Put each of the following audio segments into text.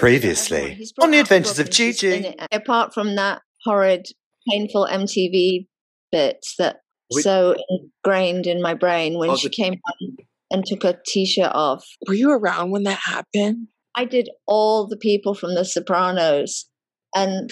previously on The Adventures of Gigi. Apart from that horrid, painful MTV bits that were so ingrained in my brain when she came on and took her T-shirt off. Were you around when that happened? I did all the people from The Sopranos, and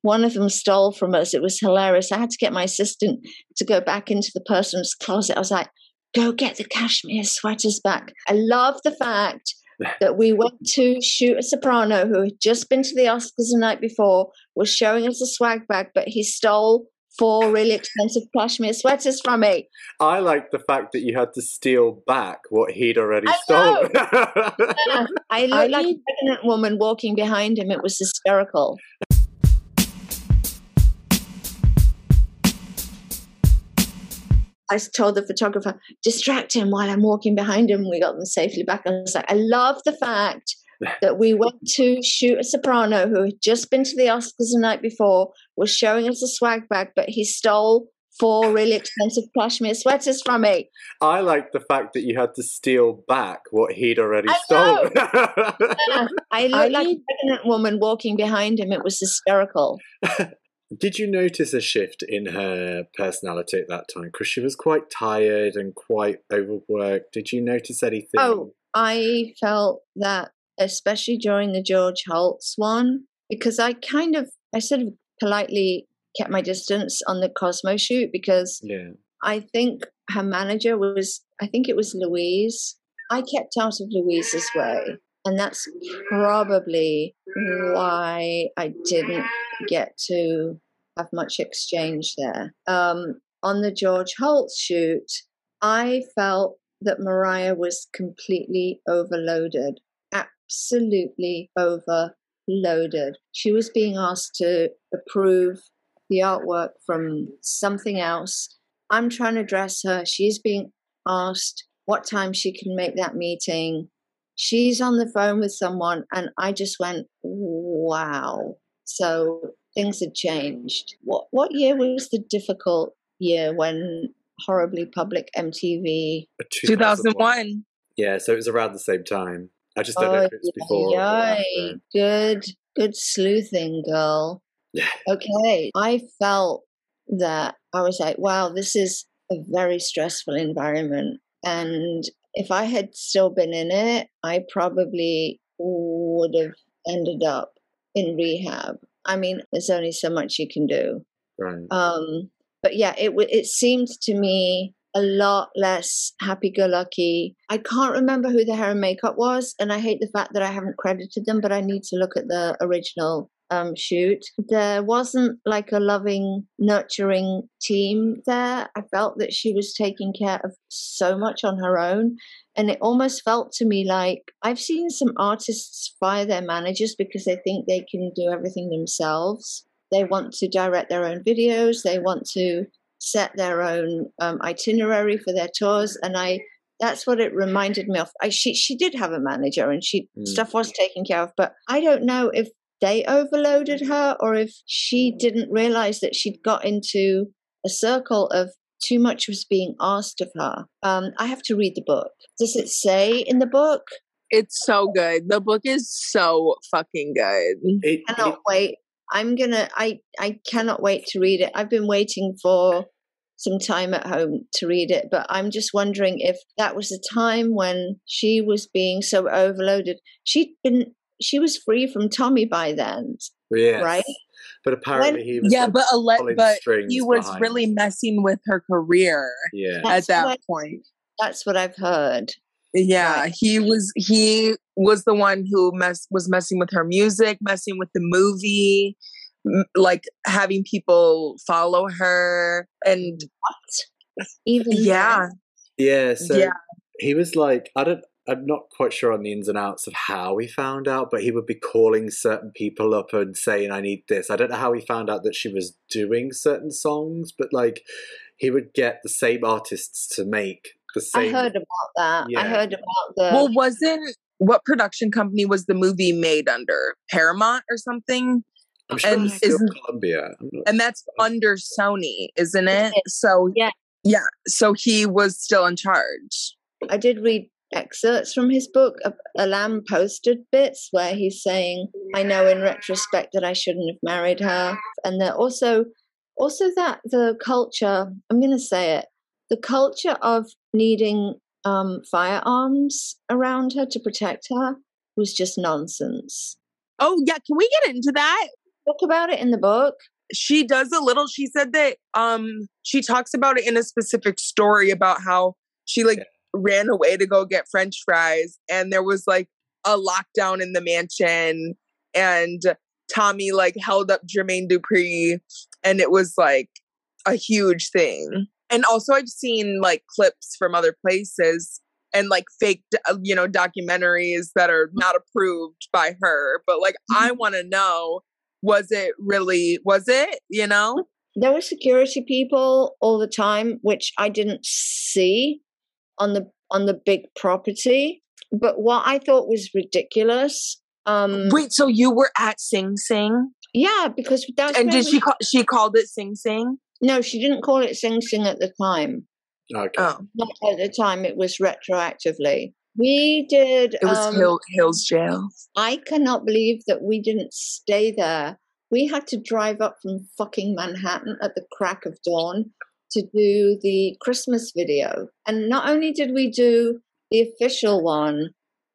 one of them stole from us. It was hilarious. I had to get my assistant to go back into the person's closet. I was like, go get the cashmere sweaters back. I love the fact that we went to shoot a soprano who had just been to the Oscars the night before, was showing us a swag bag, but he stole 4 really expensive cashmere sweaters from me. I like the fact that you had to steal back what he'd already stolen. Yeah. I looked like a pregnant woman walking behind him. It was hysterical. I told the photographer, distract him while I'm walking behind him. We got them safely back. I was like, I love the fact that we went to shoot a soprano who had just been to the Oscars the night before, was showing us a swag bag, but he stole 4 really expensive cashmere sweaters from me. I like the fact that you had to steal back what he'd already stolen. Yeah. I looked like a pregnant woman walking behind him. It was hysterical. Did you notice a shift in her personality at that time? Because she was quite tired and quite overworked. Did you notice anything? Oh, I felt that, especially during the George Holtz one, because I sort of politely kept my distance on the Cosmo shoot because I think her manager was, I think it was Louise. I kept out of Louise's way. And that's probably why I didn't get to have much exchange there. On the George Holtz shoot, I felt that Mariah was completely overloaded, absolutely overloaded. She was being asked to approve the artwork from something else. I'm trying to dress her. She's being asked what time she can make that meeting. She's on the phone with someone, and I just went, wow. So things had changed. What year was the difficult year when horribly public MTV? 2001. Yeah, so it was around the same time. I just don't know if it was before. Yay. Good sleuthing, girl. Yeah. Okay. I felt that I was like, wow, this is a very stressful environment. And if I had still been in it, I probably would have ended up in rehab. I mean, there's only so much you can do. Right. But yeah, it seemed to me a lot less happy-go-lucky. I can't remember who the hair and makeup was, and I hate the fact that I haven't credited them, but I need to look at the original shoot. There wasn't like a loving, nurturing team there. I felt that she was taking care of so much on her own. And it almost felt to me like I've seen some artists fire their managers because they think they can do everything themselves. They want to direct their own videos. They want to set their own itinerary for their tours. And that's what it reminded me of. She did have a manager and stuff was taken care of, but I don't know if they overloaded her or if she didn't realize that she'd got into a circle of too much was being asked of her. I have to read the book. Does it say in the book? It's so good. The book is so fucking good. I cannot wait. I cannot wait to read it. I've been waiting for some time at home to read it, but I'm just wondering if that was a time when she was being so overloaded. She was free from Tommy by then, right? But apparently he was. Yeah, but he was behind. Really messing with her career. Yeah, at that point. That's what I've heard. Yeah, right. He was the one who was messing with her music, messing with the movie, like having people follow her and what? Even yeah. So he was like, I'm not quite sure on the ins and outs of how he found out, but he would be calling certain people up and saying, I need this. I don't know how he found out that she was doing certain songs, but like he would get the same artists to make the same. I heard about that. Yeah. I heard about the... Well, what production company was the movie made under? Paramount or something? I'm sure it's still Columbia. And that's under Sony, isn't it? So, yeah. So he was still in charge. I did read excerpts from his book. Alam posted bits where he's saying, I know in retrospect that I shouldn't have married her. And they're also that the culture, I'm going to say it, the culture of needing firearms around her to protect her was just nonsense. Oh, yeah. Can we get into that? Talk about it in the book. She does a little. She said that she talks about it in a specific story about how she ran away to go get French fries. And there was a lockdown in the mansion. And Tommy held up Jermaine Dupri. And it was a huge thing. And also I've seen clips from other places and fake, documentaries that are not approved by her. But I want to know, was it, you know? There were security people all the time, which I didn't see on the big property. But what I thought was ridiculous. Wait, so you were at Sing Sing? Yeah, because that's and did she called it Sing Sing? No, she didn't call it Sing Sing at the time. Okay. Oh. Not at the time. It was retroactively. We did. It was Hills Jail. I cannot believe that we didn't stay there. We had to drive up from fucking Manhattan at the crack of dawn to do the Christmas video. And not only did we do the official one,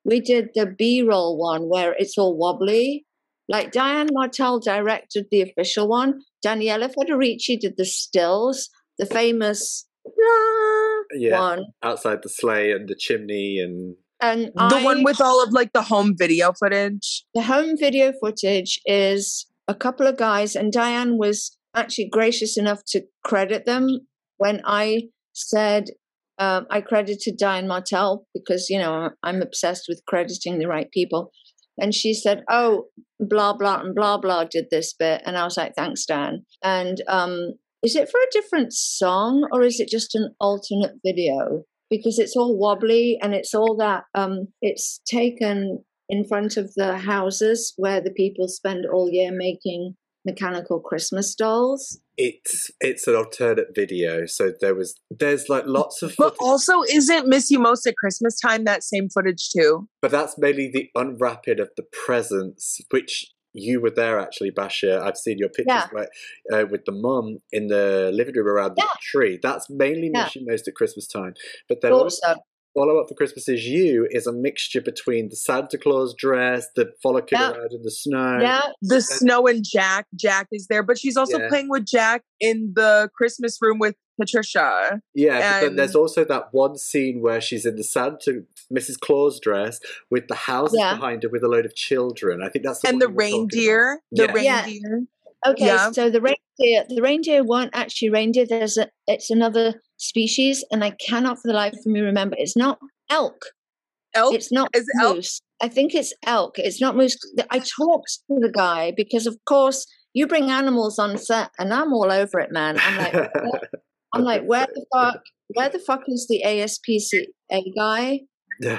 we did the B-roll one where it's all wobbly. Diane Martel directed the official one. Daniela Federici did the stills, the famous one. Outside the sleigh and the chimney and the one with all of the home video footage. The home video footage is a couple of guys, and Diane was actually gracious enough to credit them when I said I credited Diane Martel because, I'm obsessed with crediting the right people. And she said, oh, blah, blah, and blah, blah did this bit. And I was like, thanks, Dan. And is it for a different song or is it just an alternate video? Because it's all wobbly and it's all that. It's taken in front of the houses where the people spend all year making mechanical Christmas dolls. It's an alternate video. So there's lots of footage. But also isn't Miss You Most at Christmas Time that same footage too? But that's mainly the unwrapping of the presents, which you were there actually, Bashir. I've seen your pictures with the mum in the living room around the tree. That's mainly Miss You Most at Christmas Time. But then also Follow Up for Christmas Is You is a mixture between the Santa Claus dress, the follicking around in the snow. Yeah, the snow and Jack. Jack is there, but she's also playing with Jack in the Christmas room with Patricia. Yeah, but then there's also that one scene where she's in the Mrs. Claus dress with the houses behind her with a load of children. I think that's the reindeer. The reindeer. Okay, so the reindeer weren't actually reindeer. It's another species, and I cannot for the life of me remember. It's not elk. Elk? It's not moose. Elk? I think it's elk. It's not moose. I talked to the guy because, of course, you bring animals on set, and I'm all over it, man. I'm like, where the fuck? Where the fuck is the ASPCA guy?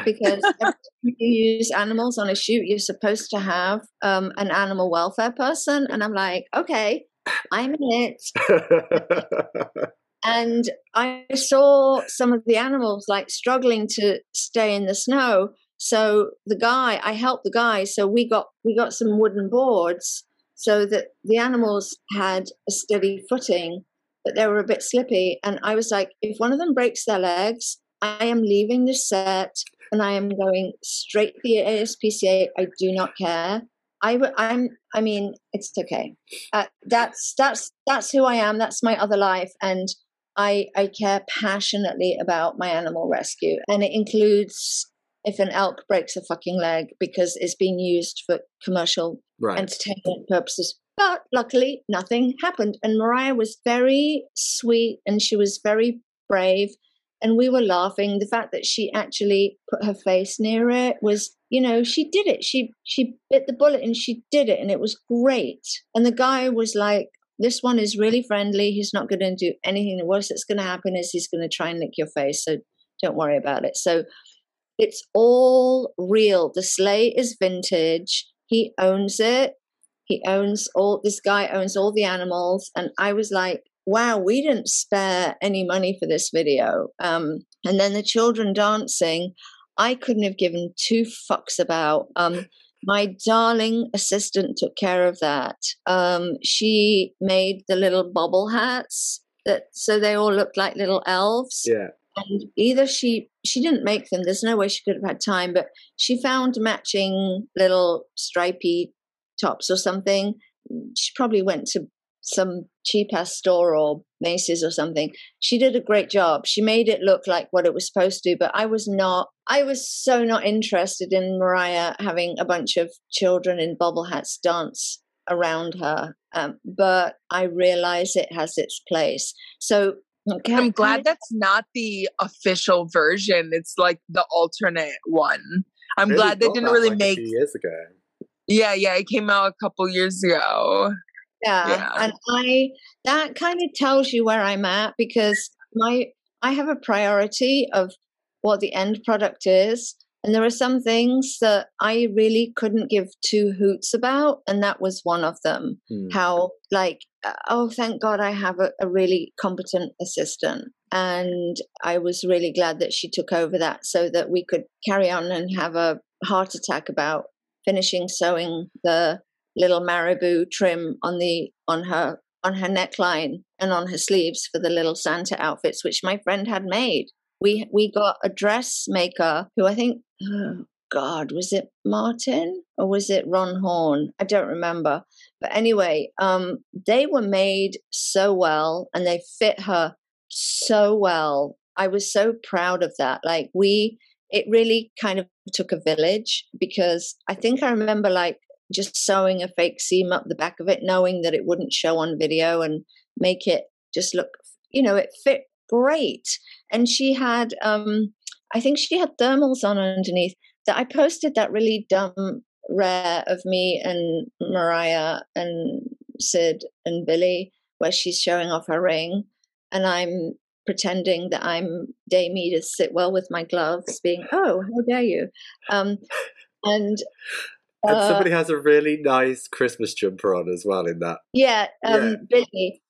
Because every time you use animals on a shoot, you're supposed to have an animal welfare person, and I'm like, okay, I'm in it. And I saw some of the animals struggling to stay in the snow. So I helped the guy. So we got some wooden boards so that the animals had a steady footing, but they were a bit slippy. And I was like, if one of them breaks their legs, I am leaving the set and I am going straight to the ASPCA. I do not care. I mean, it's okay. That's who I am. That's my other life. And I care passionately about my animal rescue. And it includes if an elk breaks a fucking leg because it's being used for commercial entertainment purposes. But luckily nothing happened. And Mariah was very sweet and she was very brave. And we were laughing. The fact that she actually put her face near it was, she did it. She bit the bullet and she did it. And it was great. And the guy was like, this one is really friendly. He's not going to do anything. The worst that's going to happen is he's going to try and lick your face. So don't worry about it. So it's all real. The sleigh is vintage. He owns it. This guy owns all the animals. And I was like, wow, we didn't spare any money for this video. And then the children dancing. I couldn't have given two fucks about. My darling assistant took care of that. She made the little bobble hats that so they all looked like little elves. Yeah. And either she didn't make them. There's no way she could have had time, but she found matching little stripy tops or something. She probably went to some cheap ass store or Macy's or something. She did a great job. She made it look like what it was supposed to, but I was so not interested in Mariah having a bunch of children in bobble hats dance around her. But I realize it has its place. So I'm glad that's not the official version. It's like the alternate one. I'm really glad they didn't really like make it years ago. Yeah, yeah. It came out a couple years ago. Yeah, yeah. And that kind of tells you where I'm at, because I have a priority of what the end product is. And there are some things that I really couldn't give two hoots about. And that was one of them. Mm. How like, oh, thank God I have a really competent assistant. And I was really glad that she took over that so that we could carry on and have a heart attack about finishing sewing the little marabou trim on her neckline and on her sleeves for the little Santa outfits, which my friend had made. We got a dressmaker who I think, oh God, was it Martin or was it Ron Horn? I don't remember. But anyway, they were made so well and they fit her so well. I was so proud of that. Like it really kind of took a village, because I think I remember like just sewing a fake seam up the back of it, knowing that it wouldn't show on video and make it just look, you know, it fit great. And she had, I think she had thermals on underneath. That I posted that really dumb rare of me and Mariah and Sid and Billy where she's showing off her ring. And I'm pretending that I'm Dame Edith Sitwell with my gloves being, oh, how dare you? And somebody has a really nice Christmas jumper on as well in that. Yeah, yeah.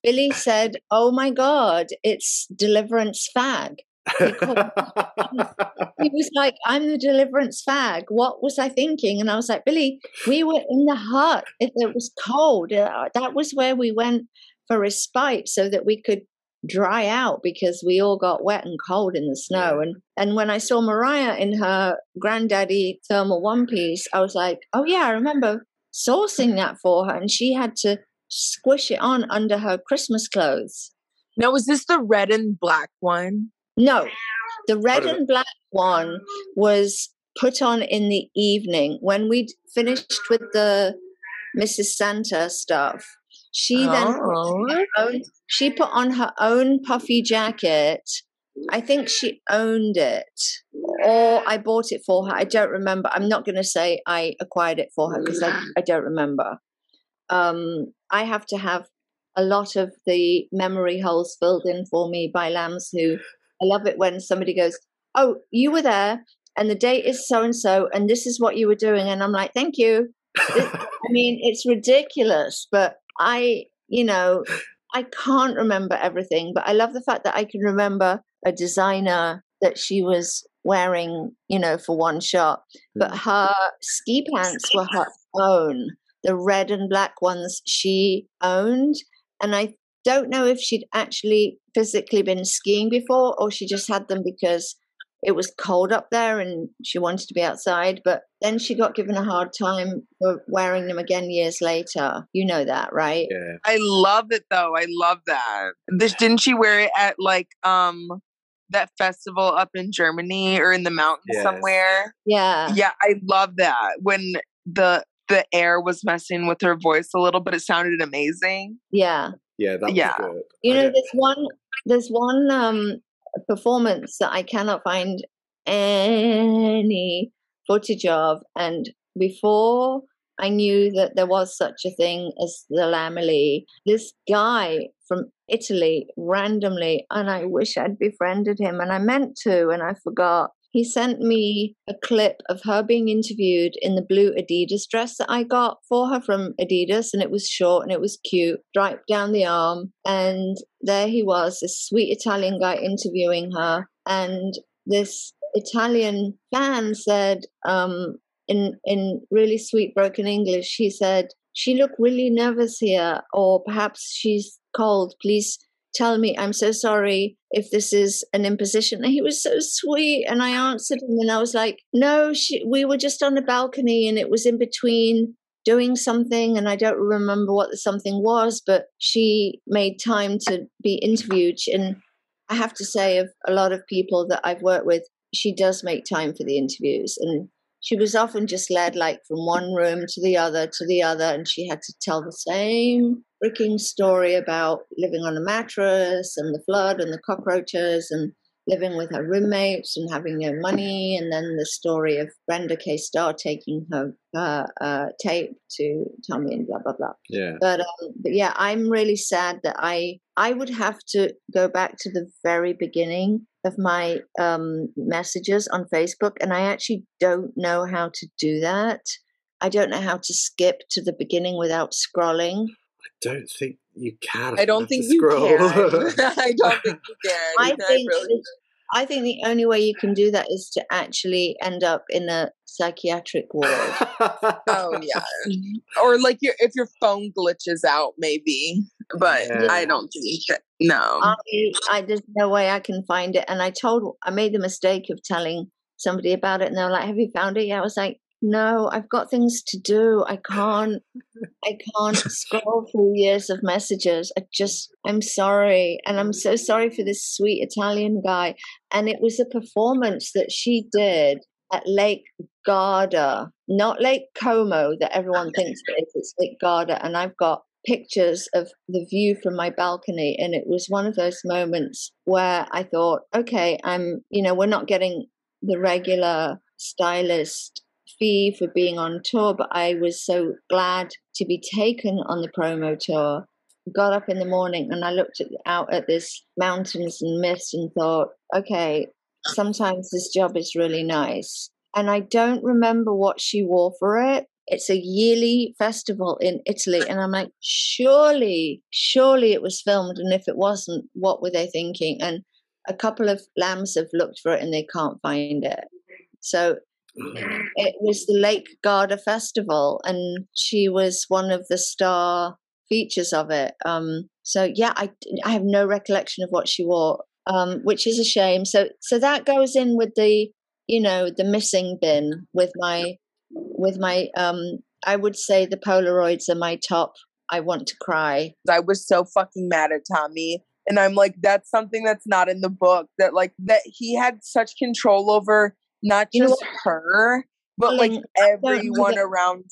Billy said, oh my God, it's Deliverance Fag. He was like, I'm the Deliverance Fag. What was I thinking? And I was like, Billy, we were in the hut. It was cold. That was where we went for respite so that we could dry out, because we all got wet and cold in the snow. And when I saw Mariah in her granddaddy thermal one piece, I was like, oh yeah, I remember sourcing that for her, and she had to squish it on under her Christmas clothes. Now, was this the red and black one? No, the red and black one was put on in the evening when we'd finished with the Mrs. Santa stuff. She then put on her own puffy jacket. I think she owned it, or I bought it for her. I don't remember. I'm not going to say I acquired it for her because I don't remember. I have to have a lot of the memory holes filled in for me by Lambs, who I love it when somebody goes, oh, you were there and the date is so-and-so and this is what you were doing. And I'm like, thank you. I mean, it's ridiculous, but I can't remember everything, but I love the fact that I can remember a designer that she was wearing, you know, for one shot. But her ski pants were her own, the red and black ones she owned. And I don't know if she'd actually physically been skiing before, or she just had them because it was cold up there and she wanted to be outside. But then she got given a hard time for wearing them again years later. You know that, right? Yeah. I love it though. I love that. Didn't she wear it at like that festival up in Germany or in the mountains somewhere? Yeah. Yeah. I love that. When the air was messing with her voice a little, but it sounded amazing. Yeah. Yeah. That was good. You know, there's one performance that I cannot find any footage of, and before I knew that there was such a thing as the Lamelli, this guy from Italy randomly, and I wish I'd befriended him, and I meant to and I forgot, he sent me a clip of her being interviewed in the blue Adidas dress that I got for her from Adidas, and it was short and it was cute, striped down the arm, and there he was, this sweet Italian guy interviewing her, and this Italian fan said in really sweet broken English, he said, "She looked really nervous here, or perhaps she's cold. Please tell me. I'm so sorry if this is an imposition." And he was so sweet. And I answered him and I was like, "No, we were just on the balcony and it was in between doing something, and I don't remember what the something was, but she made time to be interviewed." And I have to say, of a lot of people that I've worked with, she does make time for the interviews. And she was often just led like from one room to the other, and she had to tell the same freaking story about living on a mattress and the flood and the cockroaches and living with her roommates and having no money, and then the story of Brenda K. Starr taking her tape to Tommy and blah, blah, blah. Yeah. But yeah, I'm really sad that I would have to go back to the very beginning of my messages on Facebook, and I actually don't know how to do that. I don't know how to skip to the beginning without scrolling. I don't think you can. I don't think you can. I don't think you can. I think the only way you can do that is to actually end up in a psychiatric ward. Oh yeah, or like if your phone glitches out, maybe. But yeah. I don't think that. No, there's no way I can find it. And I made the mistake of telling somebody about it, and they're like, "Have you found it?" Yeah, I was like, "No, I've got things to do. I can't scroll through years of messages. I'm sorry. And I'm so sorry for this sweet Italian guy." And it was a performance that she did at Lake Garda, not Lake Como that everyone thinks it is. It's Lake Garda. And I've got pictures of the view from my balcony. And it was one of those moments where I thought, okay, we're not getting the regular stylist fee for being on tour, but I was so glad to be taken on the promo tour. Got up in the morning and I looked out at this mountains and mist and thought, okay, sometimes this job is really nice. And I don't remember what she wore for it. It's a yearly festival in Italy. And I'm like, surely it was filmed. And if it wasn't, what were they thinking? And a couple of lambs have looked for it and they can't find it. So it was the Lake Garda Festival, and she was one of the star features of it. So yeah, I have no recollection of what she wore, which is a shame. So that goes in with the, the missing bin with my I would say the Polaroids are my top. I want to cry. I was so fucking mad at Tommy. And I'm like, that's something that's not in the book, that he had such control over not just her, but like everyone around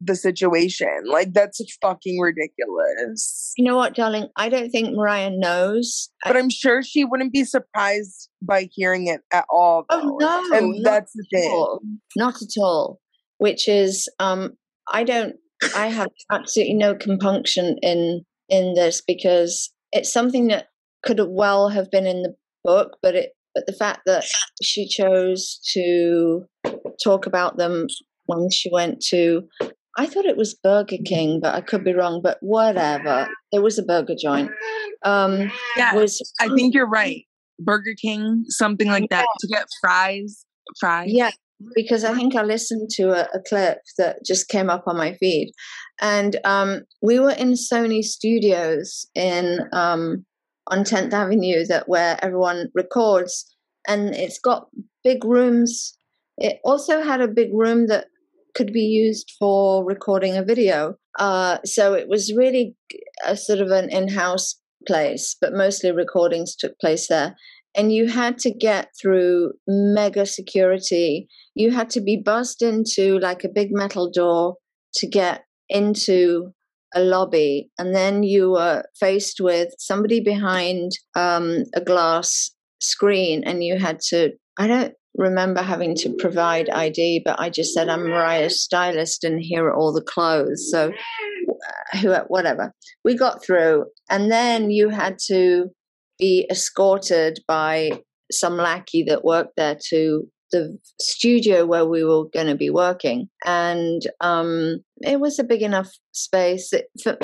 the situation. Like, that's fucking ridiculous. You know what, darling? I don't think Mariah knows. But I'm sure she wouldn't be surprised by hearing it at all. Though. Oh, no. And that's the thing. Not at all. Which is, I have absolutely no compunction in this, because it's something that could well have been in the book, but the fact that she chose to talk about them when she went to, I thought it was Burger King, but I could be wrong, but whatever. There was a burger joint. Yeah, I think you're right. Burger King, something like that, to get fries. Yeah, because I think I listened to a clip that just came up on my feed. And we were in Sony Studios on 10th Avenue, where everyone records, and it's got big rooms. It also had a big room that could be used for recording a video. So it was really a sort of an in-house place, but mostly recordings took place there. And you had to get through mega security. You had to be buzzed into like a big metal door to get into a lobby, and then you were faced with somebody behind a glass screen, and you had to, I don't remember having to provide ID, but I just said, "I'm Mariah's stylist and here are all the clothes." So whatever, we got through, and then you had to be escorted by some lackey that worked there to the studio where we were going to be working. And it was a big enough space.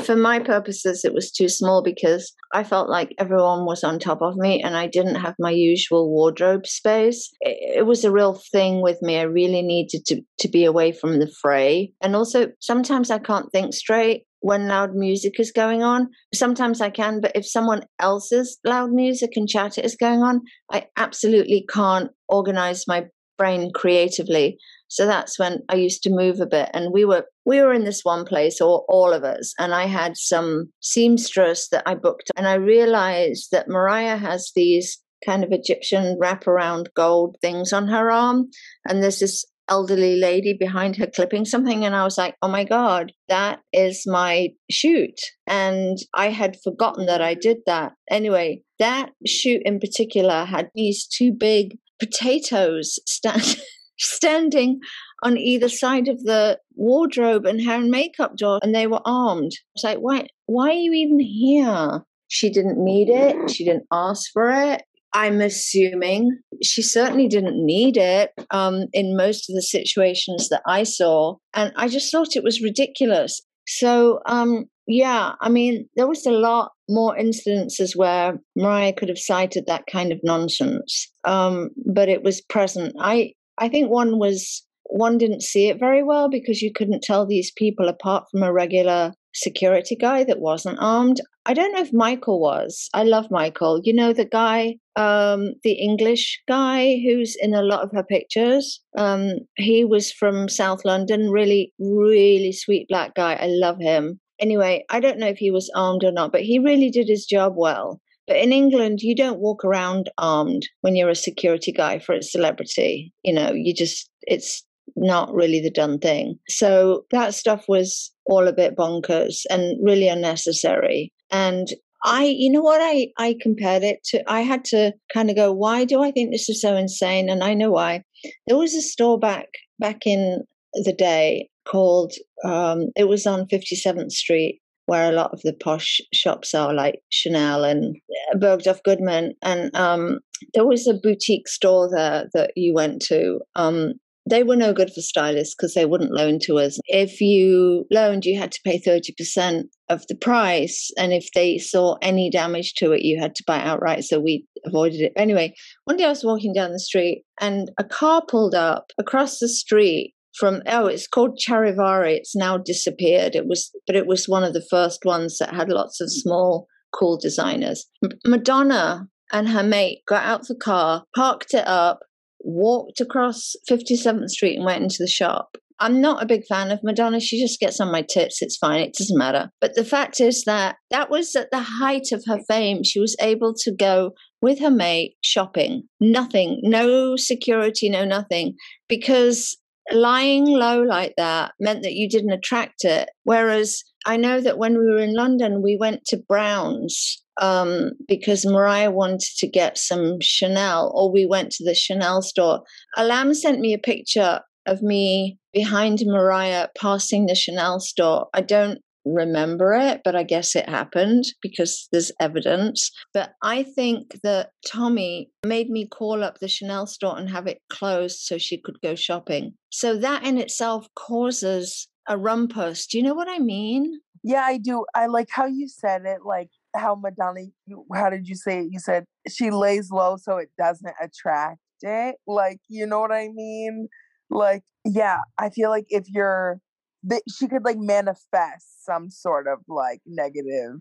For my purposes, it was too small because I felt like everyone was on top of me and I didn't have my usual wardrobe space. It was a real thing with me. I really needed to be away from the fray. And also, sometimes I can't think straight when loud music is going on. Sometimes I can, but if someone else's loud music and chatter is going on, I absolutely can't organize my brain creatively. So that's when I used to move a bit. And we were in this one place, all of us. And I had some seamstress that I booked. And I realized that Mariah has these kind of Egyptian wraparound gold things on her arm. And there's this elderly lady behind her clipping something. And I was like, oh my God, that is my shoot. And I had forgotten that I did that. Anyway, that shoot in particular had these two big potatoes standing on either side of the wardrobe and hair and makeup door, and they were armed. It's like, why are you even here? She didn't need it. She didn't ask for it. I'm assuming she certainly didn't need it in most of the situations that I saw. And I just thought it was ridiculous. So, yeah, I mean, there was a lot more instances where Mariah could have cited that kind of nonsense, but it was present. I think one didn't see it very well because you couldn't tell these people apart from a regular security guy that wasn't armed. I don't know if Michael was. I love Michael. You know, the guy, the English guy who's in a lot of her pictures. He was from South London, really, really sweet black guy. I love him. Anyway, I don't know if he was armed or not, but he really did his job well. But in England, you don't walk around armed when you're a security guy for a celebrity. You know, it's not really the done thing. So that stuff was all a bit bonkers and really unnecessary. And I compared it to, I had to kind of go, why do I think this is so insane? And I know why. There was a store back in the day called, it was on 57th Street. Where a lot of the posh shops are, like Chanel and Bergdorf Goodman. And there was a boutique store there that you went to. They were no good for stylists because they wouldn't loan to us. If you loaned, you had to pay 30% of the price. And if they saw any damage to it, you had to buy it outright. So we avoided it. Anyway, one day I was walking down the street and a car pulled up across the street from, it's called Charivari. It's now disappeared. It was one of the first ones that had lots of small, cool designers. Madonna and her mate got out the car, parked it up, walked across 57th Street and went into the shop. I'm not a big fan of Madonna. She just gets on my tits. It's fine. It doesn't matter. But the fact is that was at the height of her fame. She was able to go with her mate shopping. Nothing. No security, no nothing. Because lying low like that meant that you didn't attract it. Whereas I know that when we were in London, we went to Brown's because Mariah wanted to get some Chanel, or we went to the Chanel store. Alam sent me a picture of me behind Mariah passing the Chanel store. I don't remember it, but I guess it happened because there's evidence. But I think that Tommy made me call up the Chanel store and have it closed so she could go shopping. So that in itself causes a rumpus. Do you know what I mean? Yeah, I do. I like how you said it, like how Madonna, how did you say it? You said she lays low so it doesn't attract it. Like, you know what I mean? Like, yeah, I feel like if you're that she could like manifest some sort of like negative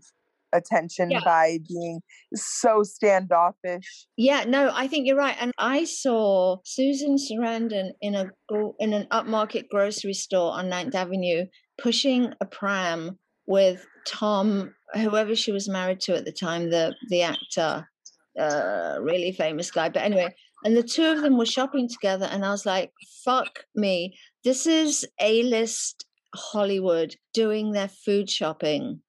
attention by being so standoffish. Yeah, no, I think you're right. And I saw Susan Sarandon in an upmarket grocery store on 9th Avenue pushing a pram with Tom, whoever she was married to at the time, the actor, really famous guy. But anyway, and the two of them were shopping together, and I was like, fuck me. This is A-list Hollywood doing their food shopping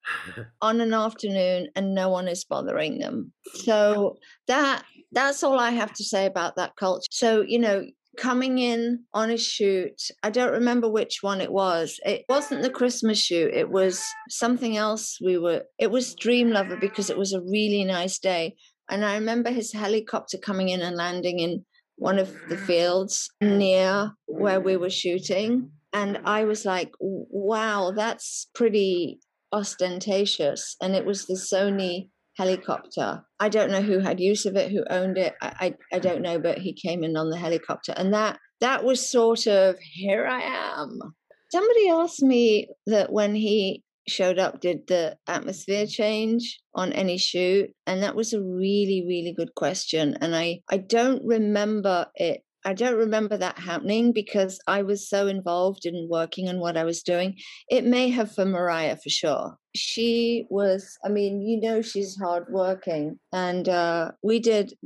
on an afternoon and no one is bothering them. So that's all I have to say about that culture. So, you know, coming in on a shoot, I don't remember which one it was. It wasn't the Christmas shoot. It was something else. It was Dream Lover because it was a really nice day. And I remember his helicopter coming in and landing in one of the fields near where we were shooting. And I was like, wow, that's pretty ostentatious. And it was the Sony helicopter. I don't know who had use of it, who owned it. I don't know, but he came in on the helicopter. And that was sort of, here I am. Somebody asked me that when he showed up, did the atmosphere change on any shoot? And that was a really, really good question. And I don't remember it. I don't remember that happening because I was so involved in working and what I was doing. It may have for Mariah for sure. She was, I mean, you know, she's hardworking. And there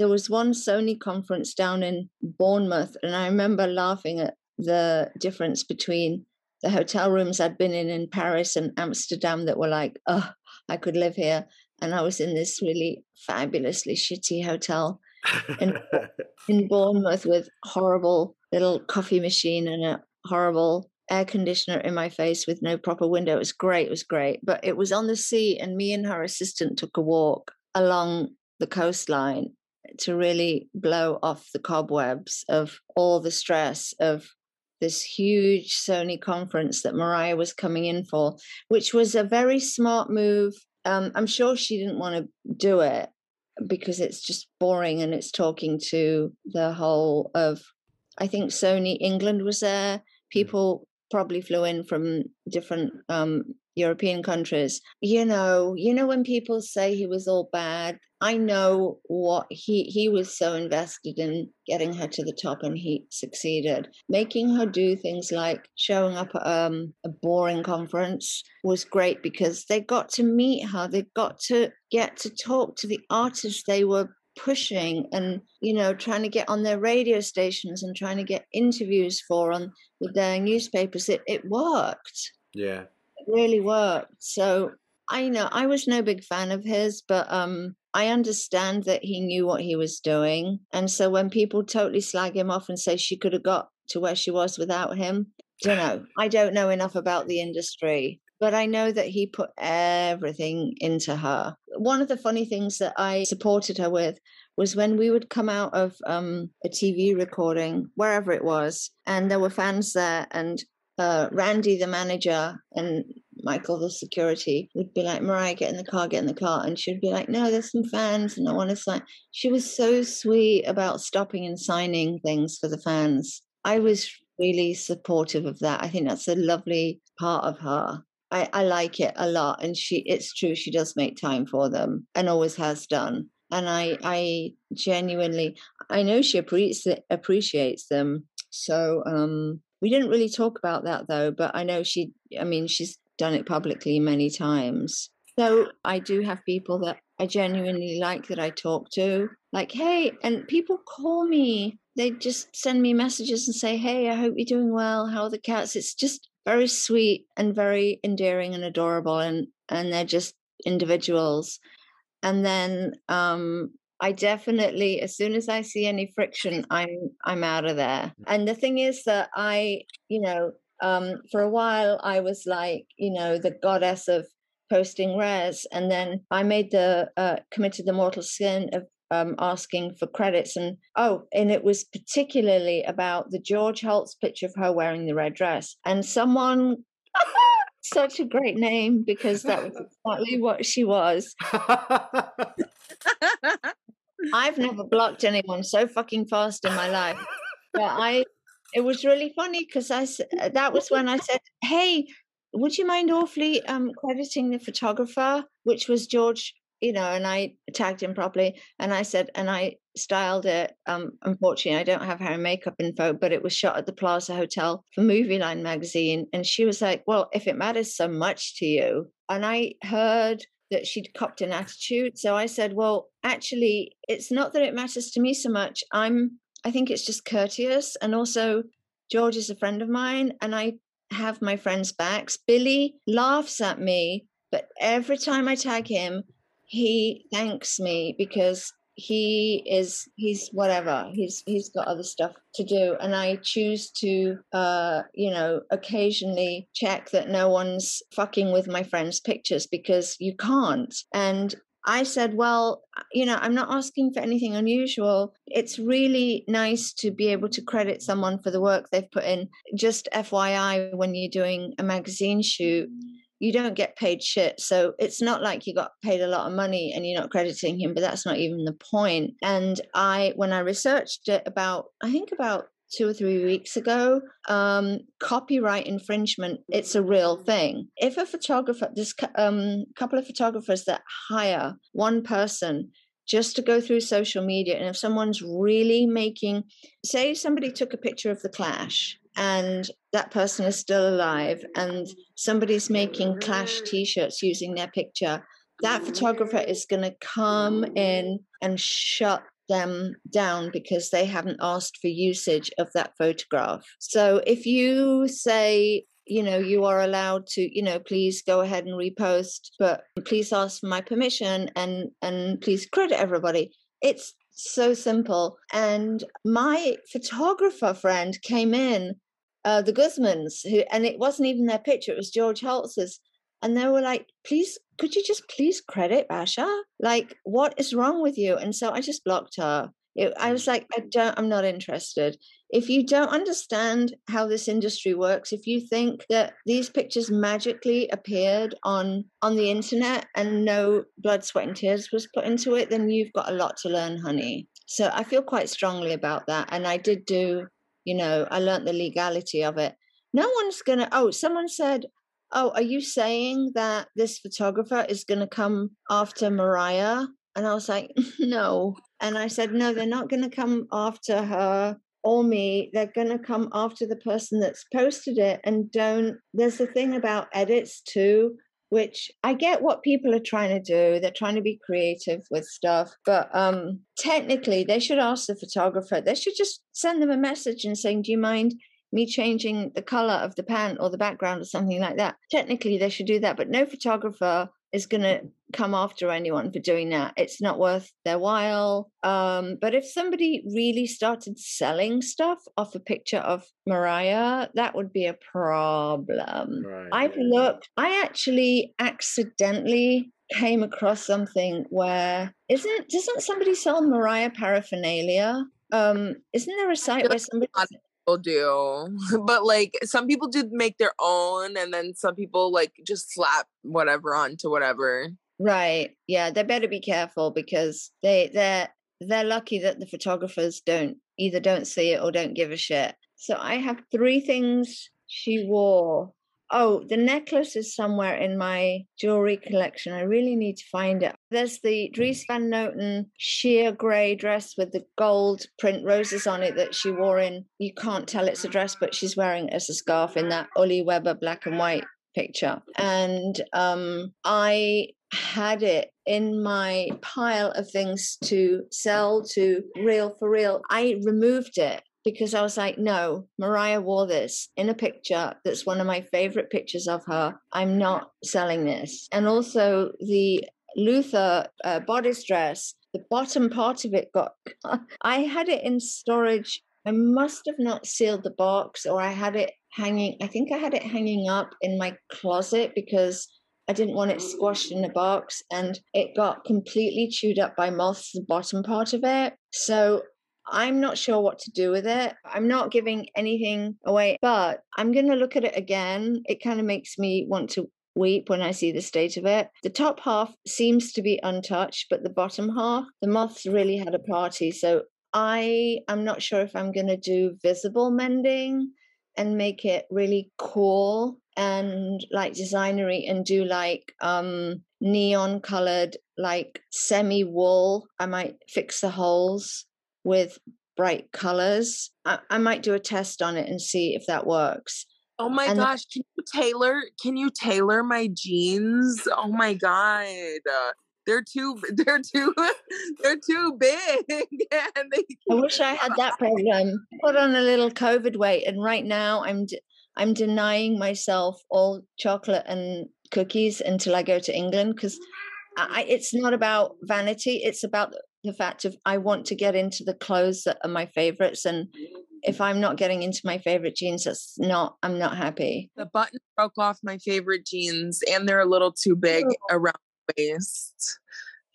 was one Sony conference down in Bournemouth. And I remember laughing at the difference between the hotel rooms I'd been in Paris and Amsterdam that were like, oh, I could live here. And I was in this really fabulously shitty hotel in Bournemouth with horrible little coffee machine and a horrible air conditioner in my face with no proper window. It was great. But it was on the sea, and me and her assistant took a walk along the coastline to really blow off the cobwebs of all the stress of this huge Sony conference that Mariah was coming in for, which was a very smart move. I'm sure she didn't want to do it because it's just boring, and it's talking to the whole of, I think Sony England was there. People probably flew in from different European countries. You know when people say he was all bad, I know what he was so invested in getting her to the top, and he succeeded. Making her do things like showing up at a boring conference was great because they got to meet her. They got to get to talk to the artists they were pushing and, you know, trying to get on their radio stations and trying to get interviews for on their newspapers. It worked. Yeah. Really worked. So I know I was no big fan of his, but I understand that he knew what he was doing. And so when people totally slag him off and say she could have got to where she was without him, I don't know enough about the industry, but I know that he put everything into her. One of the funny things that I supported her with was when we would come out of a TV recording, wherever it was, and there were fans there, and Randy, the manager, and Michael, the security, would be like, Mariah, get in the car. And she'd be like, no, there's some fans and I want to sign. She was so sweet about stopping and signing things for the fans. I was really supportive of that. I think that's a lovely part of her. I like it a lot. And it's true, she does make time for them and always has done. And I genuinely, I know she appreciates them. So, we didn't really talk about that, though, but I know she's done it publicly many times. So I do have people that I genuinely like that I talk to, like, hey, and people call me. They just send me messages and say, hey, I hope you're doing well. How are the cats? It's just very sweet and very endearing and adorable, and they're just individuals. And then I definitely, as soon as I see any friction, I'm out of there. And the thing is that for a while I was like, you know, the goddess of posting res. And then I made committed the mortal sin of asking for credits. And it was particularly about the George Holtz picture of her wearing the red dress. And someone, such a great name, because that was exactly what she was. I've never blocked anyone so fucking fast in my life. But it was really funny because that was when I said, hey, would you mind awfully crediting the photographer, which was George, you know, and I tagged him properly. And I said, and I styled it. Unfortunately, I don't have hair and makeup info, but it was shot at the Plaza Hotel for Movie Line magazine. And she was like, well, if it matters so much to you. And I heard that she'd copped an attitude. So I said, well, actually, it's not that it matters to me so much. I think it's just courteous. And also, George is a friend of mine and I have my friends' backs. Billy laughs at me, but every time I tag him, he thanks me because he's whatever. He's got other stuff to do. And I choose to, occasionally check that no one's fucking with my friend's pictures because you can't. And I said, well, you know, I'm not asking for anything unusual. It's really nice to be able to credit someone for the work they've put in. Just FYI, when you're doing a magazine shoot, you don't get paid shit. So it's not like you got paid a lot of money and you're not crediting him, but that's not even the point. And when I researched it about 2 or 3 weeks ago, copyright infringement, it's a real thing. If a photographer, there's couple of photographers that hire one person just to go through social media, and if someone's really making, say somebody took a picture of the Clash and that person is still alive and somebody's making Clash t-shirts using their picture, that photographer is going to come in and shut them down because they haven't asked for usage of that photograph. So if you say, you know, you are allowed to, you know, please go ahead and repost, but please ask for my permission and please credit everybody. It's so simple. And my photographer friend came in, the Guzmans, and it wasn't even their picture, it was George Holtz's. And they were like, please, could you just please credit Basha? Like, what is wrong with you? And so I just blocked her. I was like, I'm not interested. If you don't understand how this industry works, if you think that these pictures magically appeared on the internet and no blood, sweat and tears was put into it, then you've got a lot to learn, honey. So I feel quite strongly about that. And I did do, you know, I learned the legality of it. No one's going to, someone said, are you saying that this photographer is going to come after Mariah? And I was like, no. And I said, no, they're not going to come after her or me. They're going to come after the person that's posted it. And there's the thing about edits too, which I get what people are trying to do. They're trying to be creative with stuff. But technically, they should ask the photographer. They should just send them a message and saying, do you mind me changing the color of the pant or the background or something like that? Technically, they should do that, but no photographer is going to come after anyone for doing that. It's not worth their while. But if somebody really started selling stuff off a picture of Mariah, that would be a problem. Right, I've looked. I actually accidentally came across something where doesn't somebody sell Mariah paraphernalia? Isn't there a site where somebody do, but like some people do make their own, and then some people like just slap whatever onto whatever. Right. Yeah, they better be careful because they're lucky that the photographers don't see it or don't give a shit. So I have 3 things she wore. The necklace is somewhere in my jewelry collection. I really need to find it. There's the Dries Van Noten sheer grey dress with the gold print roses on it that she wore in. You can't tell it's a dress, but she's wearing it as a scarf in that Uli Weber black and white picture. And I had it in my pile of things to sell to Real for Real. I removed it, because I was like, no, Mariah wore this in a picture that's one of my favorite pictures of her. I'm not selling this. And also the Luther bodice dress, the bottom part of it I had it in storage. I must have not sealed the box, or I had it hanging. I think I had it hanging up in my closet because I didn't want it squashed in a box, and it got completely chewed up by moths, the bottom part of it. So I'm not sure what to do with it. I'm not giving anything away, but I'm going to look at it again. It kind of makes me want to weep when I see the state of it. The top half seems to be untouched, but the bottom half, the moths really had a party. So I am not sure if I'm going to do visible mending and make it really cool and like designery and do like neon colored, like semi wool. I might fix the holes with bright colors. I might do a test on it and see if that works. Oh my gosh, can you tailor my jeans? Oh my god. They're too big. And I wish I had that problem. Put on a little COVID weight, and right now I'm denying myself all chocolate and cookies until I go to England, because it's not about vanity, it's about the fact of I want to get into the clothes that are my favorites, and if I'm not getting into my favorite jeans, I'm not happy. The button broke off my favorite jeans, and they're a little too big around the waist.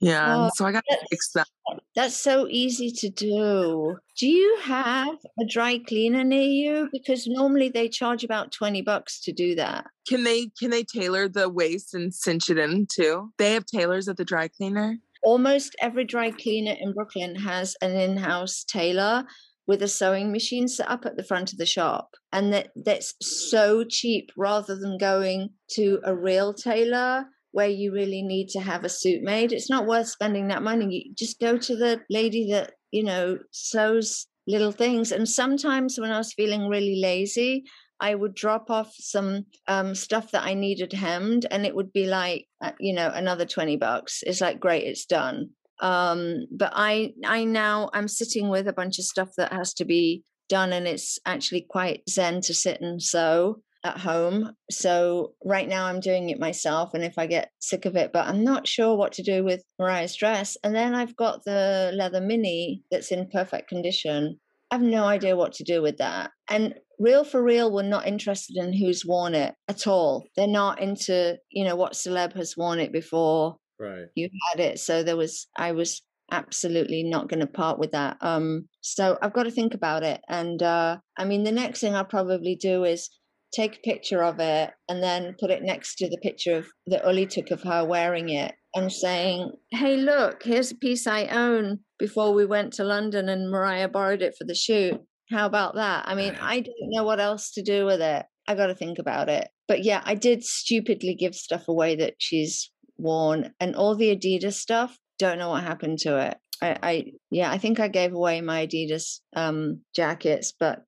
Yeah, so I got to fix that. That's so easy to do. Do you have a dry cleaner near you? Because normally they charge about $20 to do that. Can they tailor the waist and cinch it in too? They have tailors at the dry cleaner? Almost every dry cleaner in Brooklyn has an in-house tailor with a sewing machine set up at the front of the shop. And that's so cheap rather than going to a real tailor where you really need to have a suit made. It's not worth spending that money. You just go to the lady that, you know, sews little things. And sometimes when I was feeling really lazy, I would drop off some stuff that I needed hemmed, and it would be like, you know, another $20. It's like, great, it's done. But I'm sitting with a bunch of stuff that has to be done, and it's actually quite zen to sit and sew at home. So right now I'm doing it myself, and if I get sick of it, but I'm not sure what to do with Mariah's dress. And then I've got the leather mini that's in perfect condition. I have no idea what to do with that. And Real for Real were not interested in who's worn it at all. They're not into, you know, what celeb has worn it before you had it. So I was absolutely not going to part with that. So I've got to think about it. And I mean, the next thing I'll probably do is take a picture of it and then put it next to the picture that Uli took of her wearing it and saying, hey, look, here's a piece I own before we went to London and Mariah borrowed it for the shoot. How about that? I mean, I don't know what else to do with it. I got to think about it. But yeah, I did stupidly give stuff away that she's worn, and all the Adidas stuff, don't know what happened to it. I think I gave away my Adidas jackets, but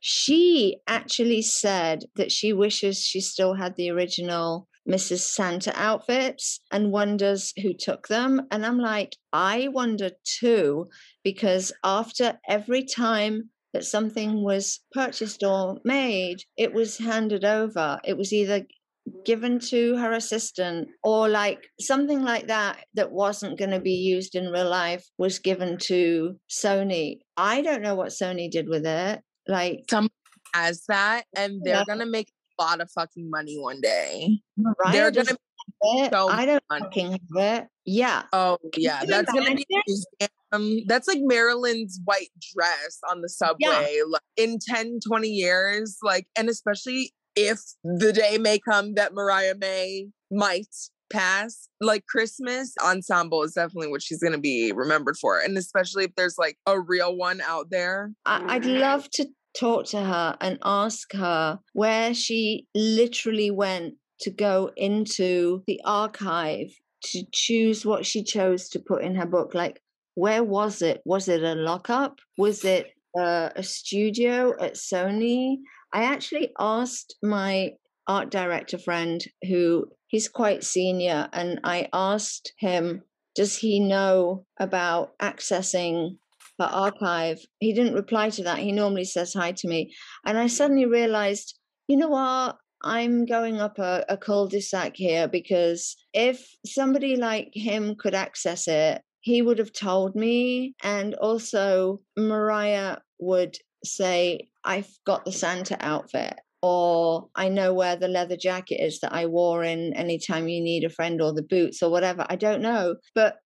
she actually said that she wishes she still had the original Mrs. Santa outfits and wonders who took them. And I'm like, I wonder too, because after every time that something was purchased or made, it was handed over. It was either given to her assistant or like something like that wasn't going to be used in real life was given to Sony. I don't know what Sony did with it. Like someone has that and they're going to make a lot of fucking money one day. Mariah, they're going to make it. So I don't fucking have it. Yeah. Oh yeah. That's going to be that's like Marilyn's white dress on the subway. Yeah. Like, in 10, 20 years, like, and especially if the day may come that Mariah May might pass, like Christmas ensemble is definitely what she's going to be remembered for. And especially if there's like a real one out there. I'd love to talk to her and ask her where she literally went to go into the archive to choose what she chose to put in her book. Like, where was it? Was it a lockup? Was it a studio at Sony? I actually asked my art director friend, who he's quite senior, and I asked him, does he know about accessing her archive? He didn't reply to that. He normally says hi to me. And I suddenly realized, you know what? I'm going up a cul-de-sac here, because if somebody like him could access it, he would have told me. And also Mariah would say, I've got the Santa outfit, or I know where the leather jacket is that I wore in Anytime You Need a Friend, or the boots or whatever. I don't know, but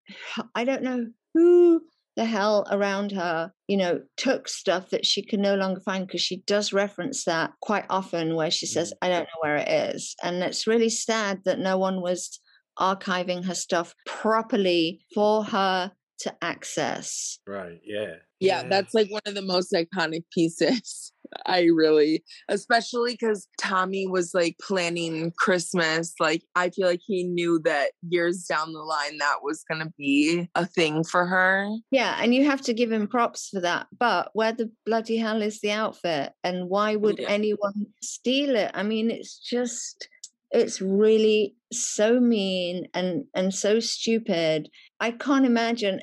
I don't know who the hell around her, you know, took stuff that she can no longer find, because she does reference that quite often where she says, I don't know where it is. And it's really sad that no one was archiving her stuff properly for her to access. Right. Yeah. Yeah, that's like one of the most iconic pieces. Especially because Tommy was like planning Christmas. Like, I feel like he knew that years down the line, that was going to be a thing for her. Yeah. And you have to give him props for that. But where the bloody hell is the outfit? And why would anyone steal it? I mean, it's really so mean and so stupid. I can't imagine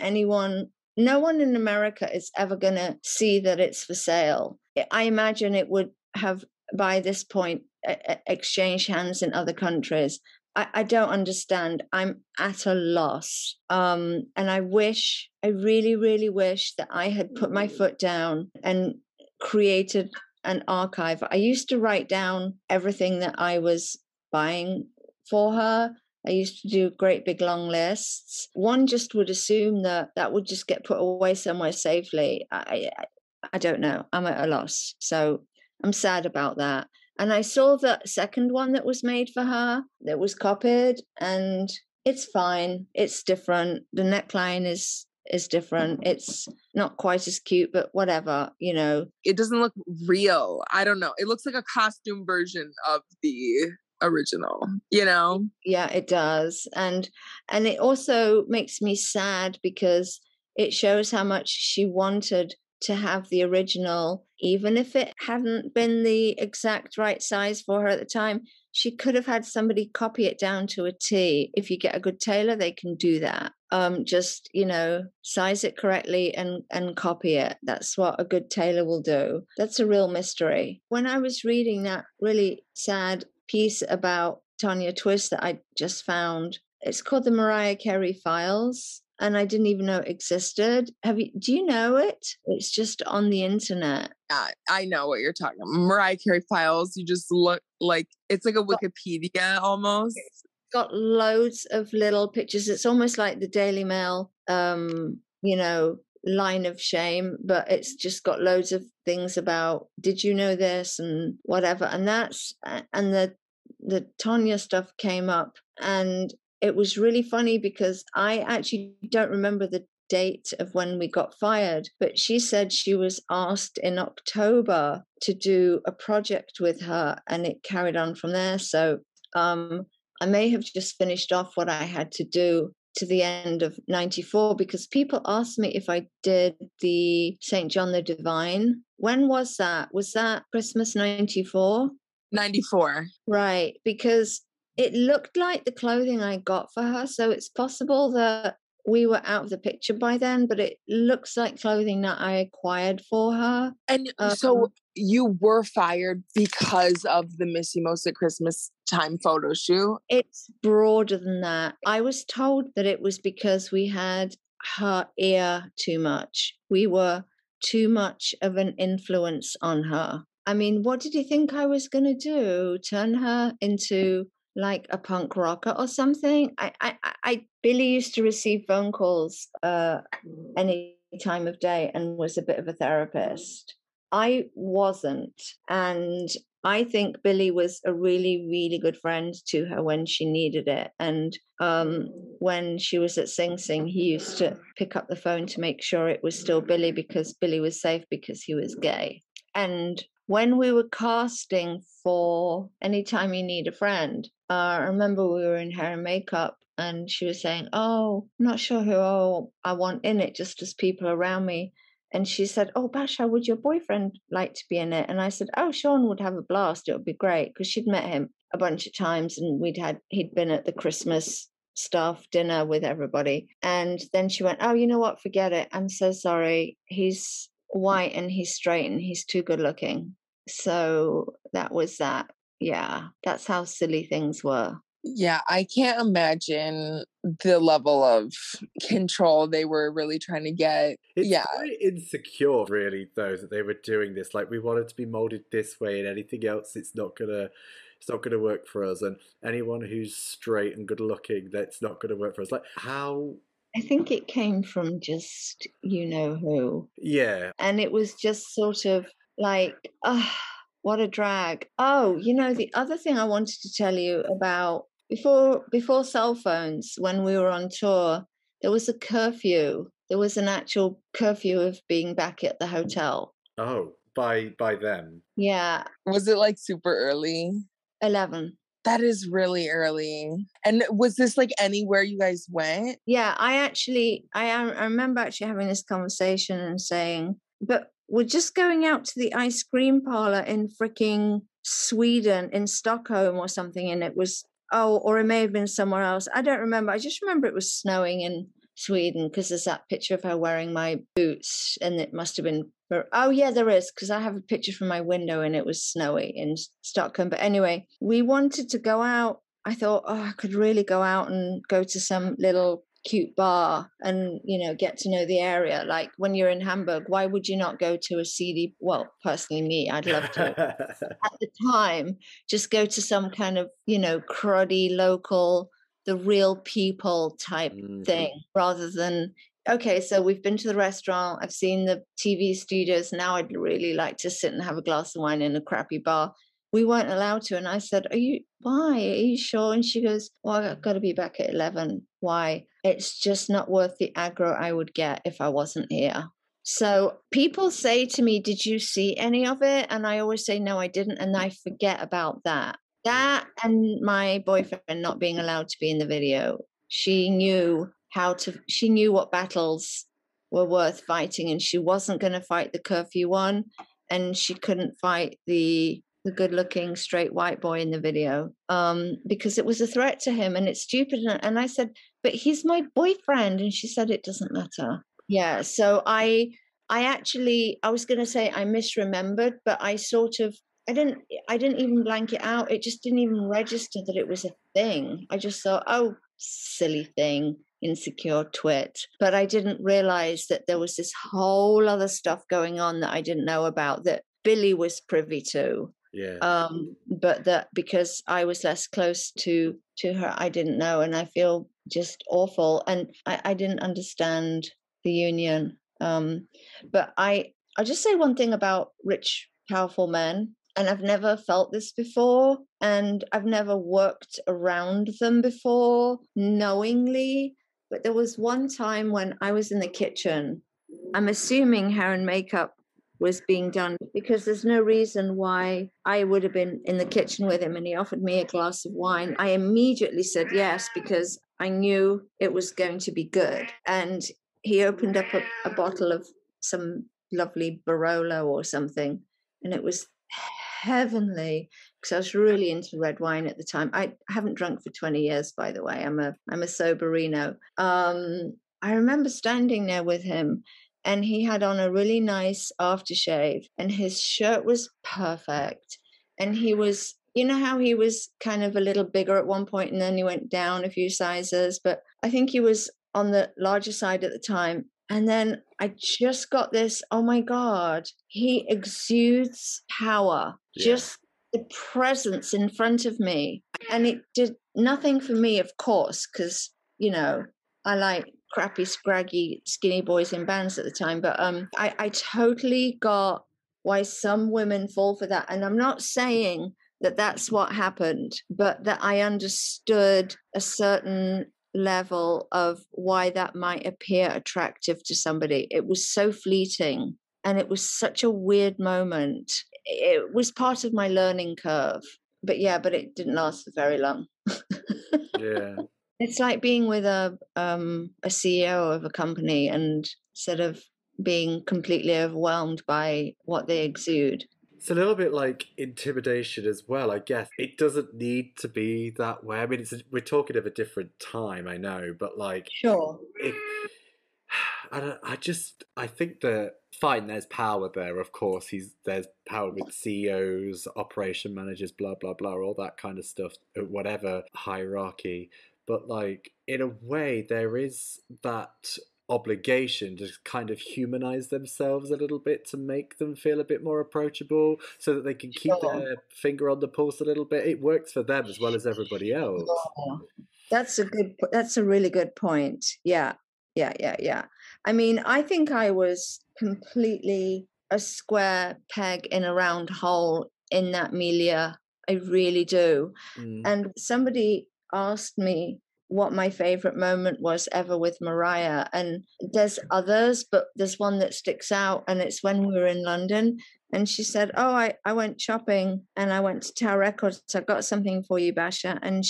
no one in America is ever going to see that it's for sale. I imagine it would have, by this point, exchanged hands in other countries. I don't understand. I'm at a loss. And I really, really wish that I had put my foot down and created an archive. I used to write down everything that I was buying for her. I used to do great big long lists. One just would assume that would just get put away somewhere safely. I don't know. I'm at a loss. So I'm sad about that. And I saw the second one that was made for her that was copied, and it's fine. It's different. The neckline is different. It's not quite as cute, but whatever, you know. It doesn't look real. I don't know. It looks like a costume version of the original, you know? Yeah, it does. And it also makes me sad because it shows how much she wanted to have the original, even if it hadn't been the exact right size for her at the time. She could have had somebody copy it down to a T. If you get a good tailor, they can do that. Just, you know, size it correctly and copy it. That's what a good tailor will do. That's a real mystery. When I was reading that really sad piece about Tanya Twist that I just found, it's called the Mariah Carey Files, and I didn't even know it existed. Do you know it? It's just on the internet. Yeah, I know what you're talking about. Mariah Carey Files, you just look like, it's like a Wikipedia almost. It's got loads of little pictures. It's almost like the Daily Mail, you know, line of shame, but it's just got loads of things about, did you know this and whatever. And the Tanya stuff came up, and it was really funny because I actually don't remember the date of when we got fired, but she said she was asked in October to do a project with her, and it carried on from there. So I may have just finished off what I had to do to the end of 94, because people asked me if I did the St. John the Divine. When was that? Was that Christmas 94? 94. Right, because it looked like the clothing I got for her. So it's possible that we were out of the picture by then, but it looks like clothing that I acquired for her. And so you were fired because of the Miss You Most at Christmas Time photo shoot? It's broader than that. I was told that it was because we had her ear too much. We were too much of an influence on her. I mean, what did you think I was going to do? Turn her into like a punk rocker or something? Billy used to receive phone calls any time of day and was a bit of a therapist. I wasn't. And I think Billy was a really, really good friend to her when she needed it. And when she was at Sing Sing, he used to pick up the phone to make sure it was still Billy, because Billy was safe because he was gay. And when we were casting for Anytime You Need a Friend, I remember we were in hair and makeup, and she was saying, oh, I'm not sure who I want in it, just as people around me. And she said, oh, Basha, would your boyfriend like to be in it? And I said, oh, Sean would have a blast. It would be great, because she'd met him a bunch of times, and he'd been at the Christmas staff dinner with everybody. And then she went, oh, you know what? Forget it. I'm so sorry. He's white and he's straight and he's too good looking. So that was that. Yeah, that's how silly things were. Yeah, I can't imagine the level of control they were really trying to get. It's quite insecure, really, though, that they were doing this. Like, we wanted to be molded this way, and anything else, it's not gonna work for us. And anyone who's straight and good looking, that's not gonna work for us. Like, how? I think it came from just you know who. Yeah. And it was just sort of like, what a drag. Oh, you know, the other thing I wanted to tell you about, before cell phones, when we were on tour, there was a curfew. There was an actual curfew of being back at the hotel. Oh, by then. Yeah. Was it like super early? 11. That is really early. And was this like anywhere you guys went? Yeah, I remember actually having this conversation and saying, but we're just going out to the ice cream parlor in freaking Sweden, in Stockholm or something. And it was, or it may have been somewhere else. I don't remember. I just remember it was snowing in Sweden, because there's that picture of her wearing my boots, and it must have been, oh yeah, there is, because I have a picture from my window and it was snowy in Stockholm. But anyway, we wanted to go out. I thought, I could really go out and go to some little cute bar and, you know, get to know the area. Like, when you're in Hamburg, why would you not go to a seedy, well, personally me, I'd love to at the time, just go to some kind of, you know, cruddy local the real people type thing, rather than, okay, so we've been to the restaurant, I've seen the TV studios, now I'd really like to sit and have a glass of wine in a crappy bar. We weren't allowed to. And I said, why? Are you sure? And she goes, well, I've got to be back at 11. Why? It's just not worth the aggro I would get if I wasn't here. So people say to me, did you see any of it? And I always say, no, I didn't. And I forget about that. That and my boyfriend not being allowed to be in the video. She knew what battles were worth fighting, and she wasn't going to fight the curfew one, and she couldn't fight the good-looking straight white boy in the video because it was a threat to him, and it's stupid. And I said, but he's my boyfriend. And she said, it doesn't matter. Yeah. So I was going to say I misremembered, but I didn't even blank it out. It just didn't even register that it was a thing. I just thought, oh, silly thing, insecure twit. But I didn't realize that there was this whole other stuff going on that I didn't know about, that Billy was privy to. Yeah. But that, because I was less close to her, I didn't know. And I feel just awful. And I didn't understand the union. But I'll just say one thing about rich, powerful men. And I've never felt this before, and I've never worked around them before knowingly. But there was one time when I was in the kitchen. I'm assuming hair and makeup was being done, because there's no reason why I would have been in the kitchen with him, and he offered me a glass of wine. I immediately said yes, because I knew it was going to be good. And he opened up a bottle of some lovely Barolo or something, and it was heavenly, because I was really into red wine at the time. I haven't drunk for 20 years, by the way. I'm a soberino. I remember standing there with him, and he had on a really nice aftershave, and his shirt was perfect. And he was, you know how he was kind of a little bigger at one point, and then he went down a few sizes, but I think he was on the larger side at the time. And then I just got this, oh my God, he exudes power. Yeah. Just the presence in front of me. And it did nothing for me, of course, because, you know, I like crappy, scraggy, skinny boys in bands at the time. But I totally got why some women fall for that. And I'm not saying that that's what happened, but that I understood a certain level of why that might appear attractive to somebody. It was so fleeting, and it was such a weird moment. It was part of my learning curve, but it didn't last for very long. Yeah, it's like being with a CEO of a company, and sort of being completely overwhelmed by what they exude. It's a little bit like intimidation as well, I guess. It doesn't need to be that way. I mean, we're talking of a different time, I know, but like... Sure. I think that, fine, there's power there, of course. There's power with CEOs, operation managers, blah, blah, blah, all that kind of stuff, whatever hierarchy. But like, in a way, there is that obligation to kind of humanize themselves a little bit, to make them feel a bit more approachable, so that they can keep their finger on the pulse a little bit. It works for them as well as everybody else. That's a really good point. Yeah. I mean, I think I was completely a square peg in a round hole in that milieu. I really do. And somebody asked me what my favorite moment was ever with Mariah. And there's others, but there's one that sticks out, and it's when we were in London, and she said, oh, I went shopping, and I went to Tower Records. I got something for you, Basha. And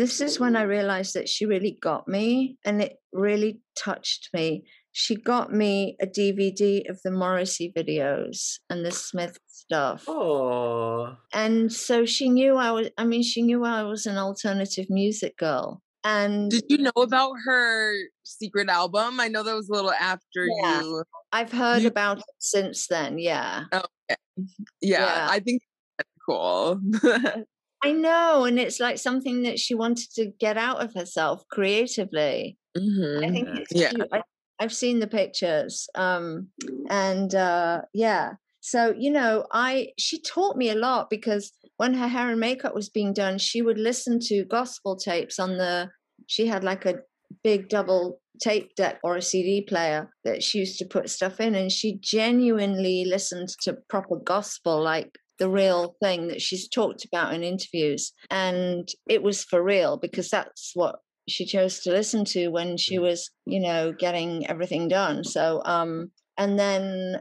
this is when I realized that she really got me, and it really touched me. She got me a DVD of the Morrissey videos and the Smith stuff. Oh. And so she knew I was an alternative music girl. And did you know about her secret album? I know that was a little after you. I've heard about it since then. Yeah. Oh, okay. Yeah. I think that's cool. I know. And it's like something that she wanted to get out of herself creatively. Mm-hmm. I think it's cute. I've seen the pictures. So, she taught me a lot, because when her hair and makeup was being done, she would listen to gospel tapes on the, she had like a big double tape deck or a CD player that she used to put stuff in. And she genuinely listened to proper gospel, like the real thing that she's talked about in interviews. And it was for real, because that's what she chose to listen to when she was, you know, getting everything done. So, and then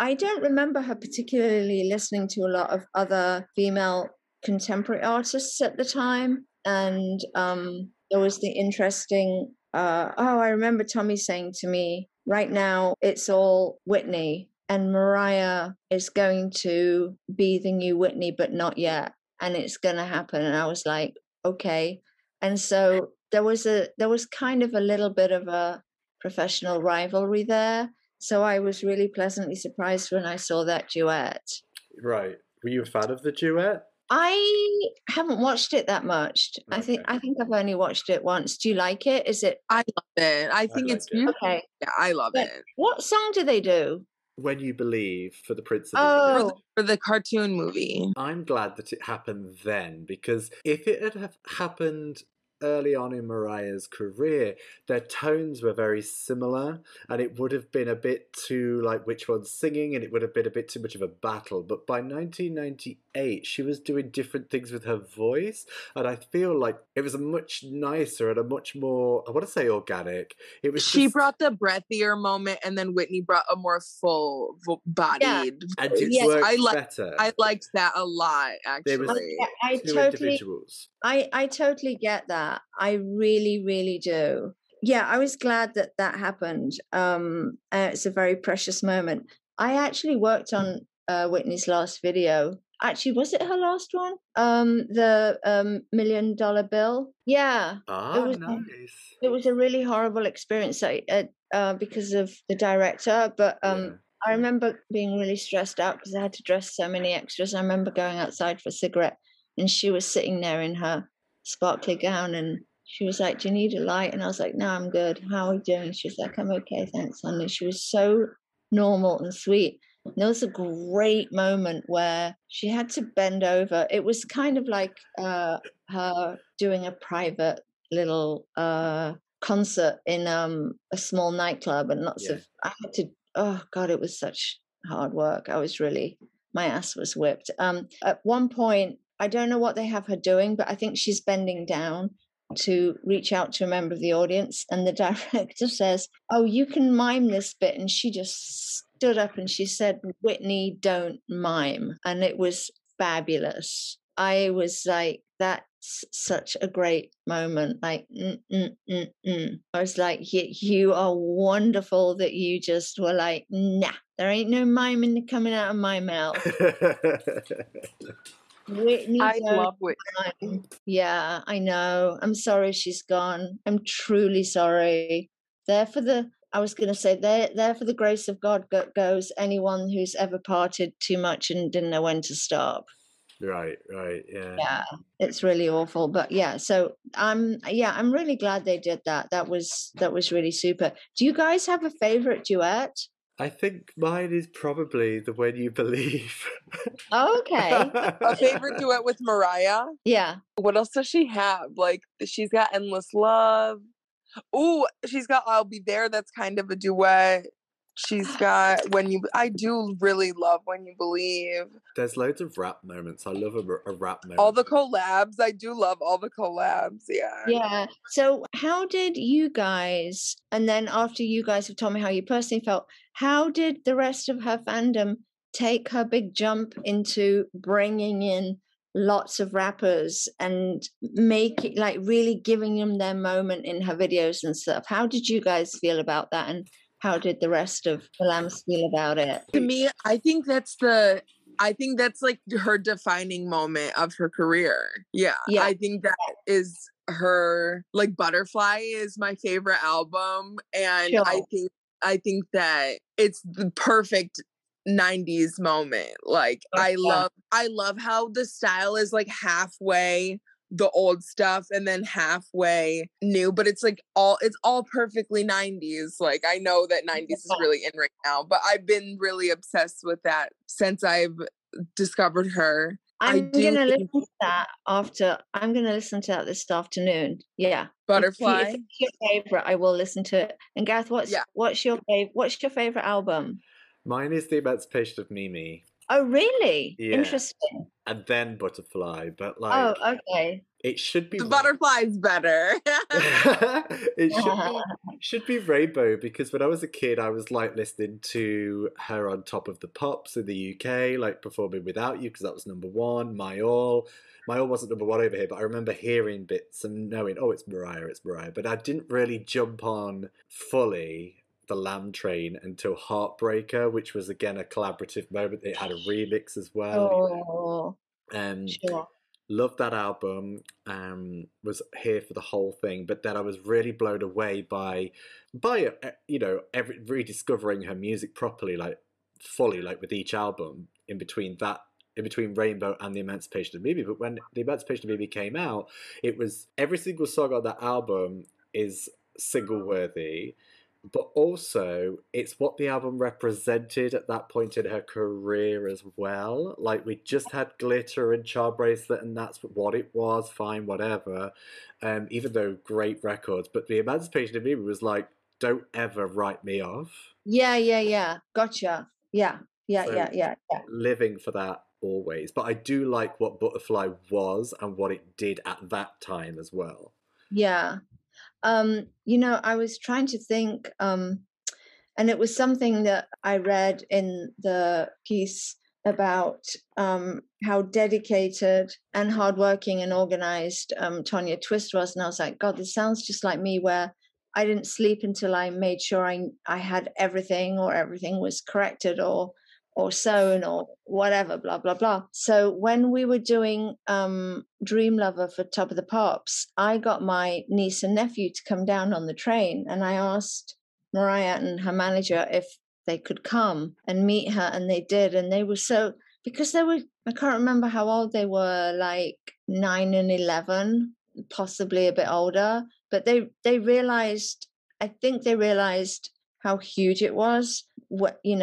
I don't remember her particularly listening to a lot of other female contemporary artists at the time. And there was the interesting, I remember Tommy saying to me, right now it's all Whitney, and Mariah is going to be the new Whitney, but not yet. And it's going to happen. And I was like, okay. And so there was kind of a little bit of a professional rivalry there. So I was really pleasantly surprised when I saw that duet. Right. Were you a fan of the duet? I haven't watched it that much. Okay. I think I've only watched it once. Do you like it? Is it? I love it. I think it's beautiful. Okay. Yeah, I love it. What song do they do? When You Believe, for the Prince of Egypt. For the cartoon movie. I'm glad that it happened then, because if it had happened early on in Mariah's career, their tones were very similar, and it would have been a bit too, like, which one's singing, and it would have been a bit too much of a battle. But by 1998, she was doing different things with her voice, and I feel like it was a much nicer and a much more, I want to say, organic. It was she brought the breathier moment, and then Whitney brought a more full-bodied and it worked better. I liked that a lot, actually. There was individuals. I totally get that. I really, really do. Yeah, I was glad that that happened. It's a very precious moment. I actually worked on Whitney's last video. Actually, was it her last one? The $1 million bill? Yeah. Ah, nice. It was a really horrible experience because of the director. But I remember being really stressed out because I had to dress so many extras. I remember going outside for a cigarette, and she was sitting there in her sparkly gown, and she was like, do you need a light? And I was like, no, I'm good, how are you doing? She was like, I'm okay, thanks, honey. She was so normal and sweet. And there was a great moment where she had to bend over. It was kind of like her doing a private little concert in a small nightclub, and lots of I had to, oh god, it was such hard work. I was really, my ass was whipped. At one point, I don't know what they have her doing, but I think she's bending down to reach out to a member of the audience. And the director says, oh, you can mime this bit. And she just stood up and she said, Whitney, don't mime. And it was fabulous. I was like, that's such a great moment. Like, I was like, you are wonderful that you just were like, nah, there ain't no miming coming out of my mouth. Whitney, I love Whitney. Yeah, I know. I'm sorry she's gone. I'm truly sorry. There for the grace of God goes anyone who's ever parted too much and didn't know when to stop. Right, yeah. Yeah, it's really awful. But yeah, so I'm really glad they did that. That was really super. Do you guys have a favorite duet? I think mine is probably the When You Believe. Okay. A favorite duet with Mariah? Yeah. What else does she have? Like, she's got Endless Love. Ooh, she's got I'll Be There. That's kind of a duet. She's got I do really love When You Believe. There's loads of rap moments. I love a rap moment. All the collabs. I do love all the collabs. Yeah. Yeah. So how did you guys, and then after you guys have told me how you personally felt, how did the rest of her fandom take her big jump into bringing in lots of rappers and making, like, really giving them their moment in her videos and stuff? How did you guys feel about that? And how did the rest of the Lambs feel about it? To me, I think that's like her defining moment of her career. Yeah. I think that is her, like, Butterfly is my favorite album. And sure. I think that it's the perfect 90s moment. Like, okay. I love how the style is like halfway the old stuff and then halfway new, but it's like all perfectly 90s. Like, I know that 90s is really in right now, but I've been really obsessed with that since I've discovered her. I'm going to listen to that after. I'm going to listen to that this afternoon. Yeah, Butterfly. If it's your favorite, I will listen to it. And Gareth, what's your favorite album? Mine is The Emancipation of Mimi. Oh, really? Yeah. Interesting. And then Butterfly, but like, oh, okay. It should be the Butterfly's better. It should be Rainbow, because when I was a kid, I was like listening to her on Top of the Pops in the UK, like performing Without You, because that was #1. My All wasn't #1 over here, but I remember hearing bits and knowing, oh, it's Mariah. But I didn't really jump on fully the Lamb Train until Heartbreaker, which was again a collaborative moment. It had a remix as well. Oh, sure. Loved that album. Was here for the whole thing, but then I was really blown away by rediscovering her music properly, like fully, like with each album in between Rainbow and The Emancipation of Mimi. But when The Emancipation of Mimi came out, it was every single song on that album is single worthy. But also, it's what the album represented at that point in her career as well. Like, we just had Glitter and Charm Bracelet, and that's what it was, fine, whatever. Even though great records. But The Emancipation of Mimi was like, don't ever write me off. Yeah. Gotcha. Yeah. Living for that always. But I do like what Butterfly was and what it did at that time as well. Yeah. I was trying to think, and it was something that I read in the piece about how dedicated and hardworking and organized Tonya Twist was. And I was like, God, this sounds just like me, where I didn't sleep until I made sure I had everything, or everything was corrected or sewn or whatever, blah, blah, blah. So when we were doing Dream Lover for Top of the Pops, I got my niece and nephew to come down on the train, and I asked Mariah and her manager if they could come and meet her, and they did. And they were I can't remember how old they were, like 9 and 11, possibly a bit older, but they realized how huge it was, what, who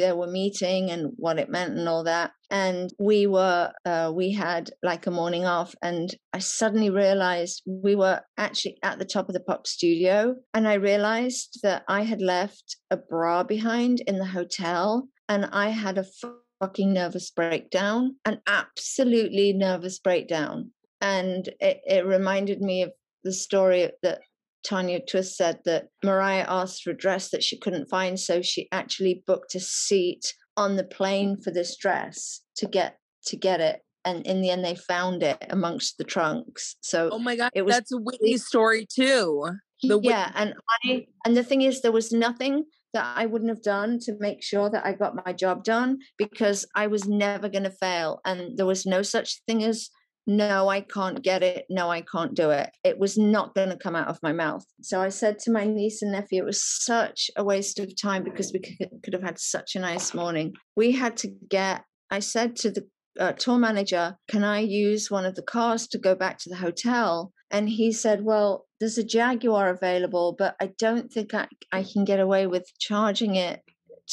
they were meeting and what it meant and all that. And we were, we had like a morning off, and I suddenly realized we were actually at the Top of the Pop studio. And I realized that I had left a bra behind in the hotel, and I had a fucking nervous breakdown, an absolutely nervous breakdown. And it reminded me of the story that Tonya Twist said, that Mariah asked for a dress that she couldn't find, so she actually booked a seat on the plane for this dress to get it, and in the end they found it amongst the trunks. So oh my God, it was, that's a Whitney's story too. And the thing is, there was nothing that I wouldn't have done to make sure that I got my job done, because I was never going to fail, and there was no such thing as, no, I can't get it. No, I can't do it. It was not going to come out of my mouth. So I said to my niece and nephew, it was such a waste of time, because we could have had such a nice morning. We had to get, I said to the tour manager, can I use one of the cars to go back to the hotel? And he said, well, there's a Jaguar available, but I don't think I can get away with charging it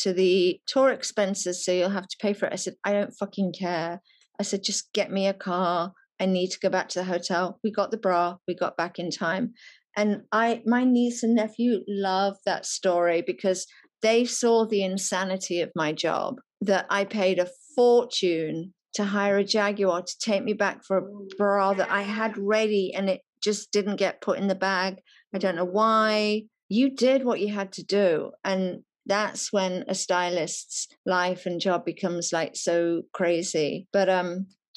to the tour expenses, so you'll have to pay for it. I said, I don't fucking care. I said, just get me a car. I need to go back to the hotel. We got the bra. We got back in time. And my niece and nephew love that story, because they saw the insanity of my job, that I paid a fortune to hire a Jaguar to take me back for a bra that I had ready, and it just didn't get put in the bag. I don't know why. You did what you had to do. And that's when a stylist's life and job becomes like so crazy. But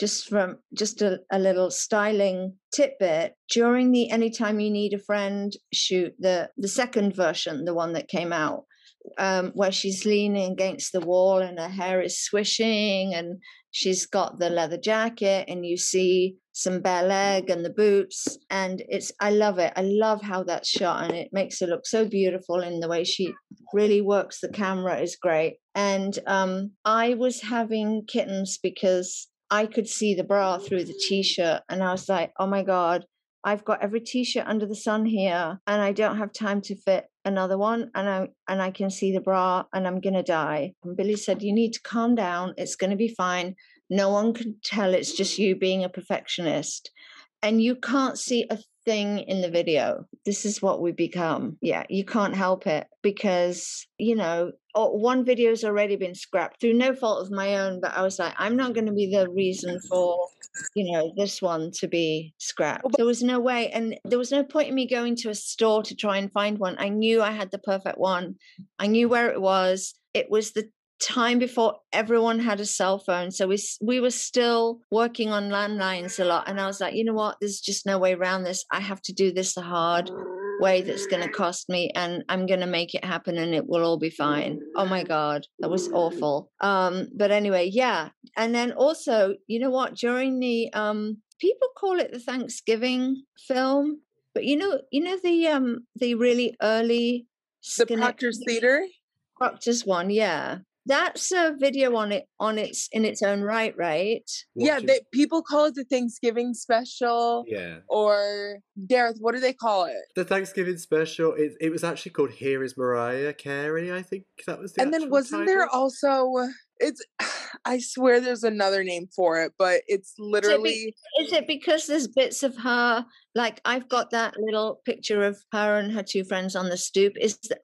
just a little styling tidbit, during the Anytime You Need a Friend shoot, the second version, the one that came out, where she's leaning against the wall and her hair is swishing and she's got the leather jacket, and you see some bare leg and the boots, and I love it. I love how that's shot, and it makes her look so beautiful, and the way she really works the camera is great. And I was having kittens because I could see the bra through the t-shirt, and I was like, oh my God, I've got every t-shirt under the sun here, and I don't have time to fit another one, and I can see the bra, and I'm gonna die. And Billy said, you need to calm down, it's gonna be fine. No one can tell. It's just you being a perfectionist. And you can't see a thing in the video. This is what we become. Yeah, you can't help it because, you know, one video's already been scrapped through no fault of my own, but I was like, I'm not going to be the reason for, you know, this one to be scrapped. There was no way. And there was no point in me going to a store to try and find one. I knew I had the perfect one. I knew where it was. It was the time before everyone had a cell phone, so we were still working on landlines a lot, and I was like, you know what, there's just no way around this. I have to do this the hard way. That's going to cost me, and I'm going to make it happen, and it will all be fine. Oh my god, that was awful. But anyway, yeah. And then also, you know what, during the people call it the Thanksgiving film, but you know the really early, the Proctor's Theater, Proctor's one, yeah. That's a video in its own right, right? Yeah, people call it the Thanksgiving special. Yeah. Or Gareth, what do they call it? The Thanksgiving special. It was actually called Here is Mariah Carey, I think that was the actual title. And then wasn't there also, I swear there's another name for it, but it's literally... Is it because there's bits of her, like I've got that little picture of her and her two friends on the stoop.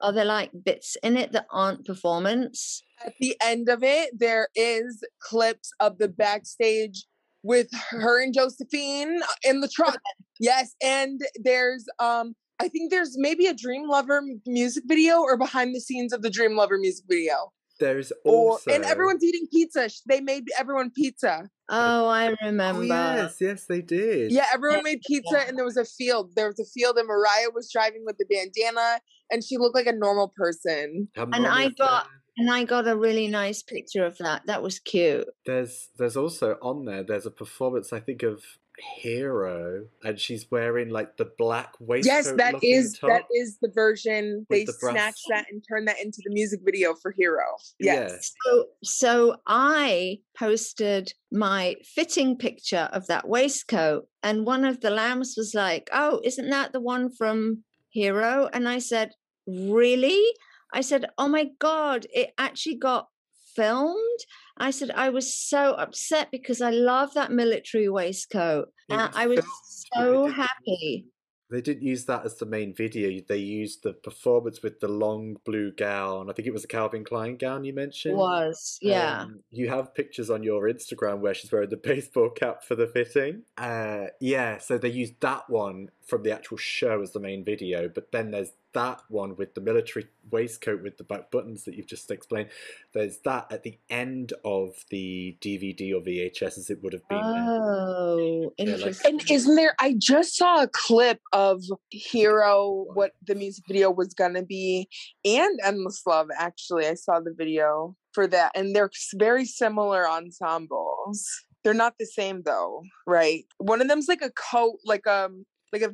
Are there like bits in it that aren't performance? At the end of it, there is clips of the backstage with her and Josephine in the truck. Yes, and there's, I think there's maybe a Dream Lover music video or behind the scenes of the Dream Lover music video. There's also... and everyone's eating pizza. They made everyone pizza. Oh, I remember. Oh, yes, they did. Yeah, everyone made pizza, and there was a field. And Mariah was driving with the bandana, and she looked like a normal person. And I got a really nice picture of that. That was cute. There's also on there, there's a performance, I think, of Hero, and she's wearing like the black waistcoat. Yes, that is the version. They snatched that and turned that into the music video for Hero. Yes. Yeah. So I posted my fitting picture of that waistcoat, and one of the lambs was like, "Oh, isn't that the one from Hero?" And I said, "Really?" I said, "Oh my God, it actually got filmed." I said, "I was so upset because I love that military waistcoat." I was so happy. They didn't use that as the main video. They used the performance with the long blue gown. I think it was a Calvin Klein gown you mentioned. It was, yeah. You have pictures on your Instagram where she's wearing the baseball cap for the fitting. Yeah, so they used that one from the actual show as the main video, but then there's that one with the military waistcoat with the back buttons that you've just explained. There's that at the end of the DVD or VHS, as it would have been. Oh, interesting. And isn't there, I just saw a clip of Hero, what the music video was going to be, and Endless Love, actually. I saw the video for that, and they're very similar ensembles. They're not the same, though, right? One of them's like a coat, like a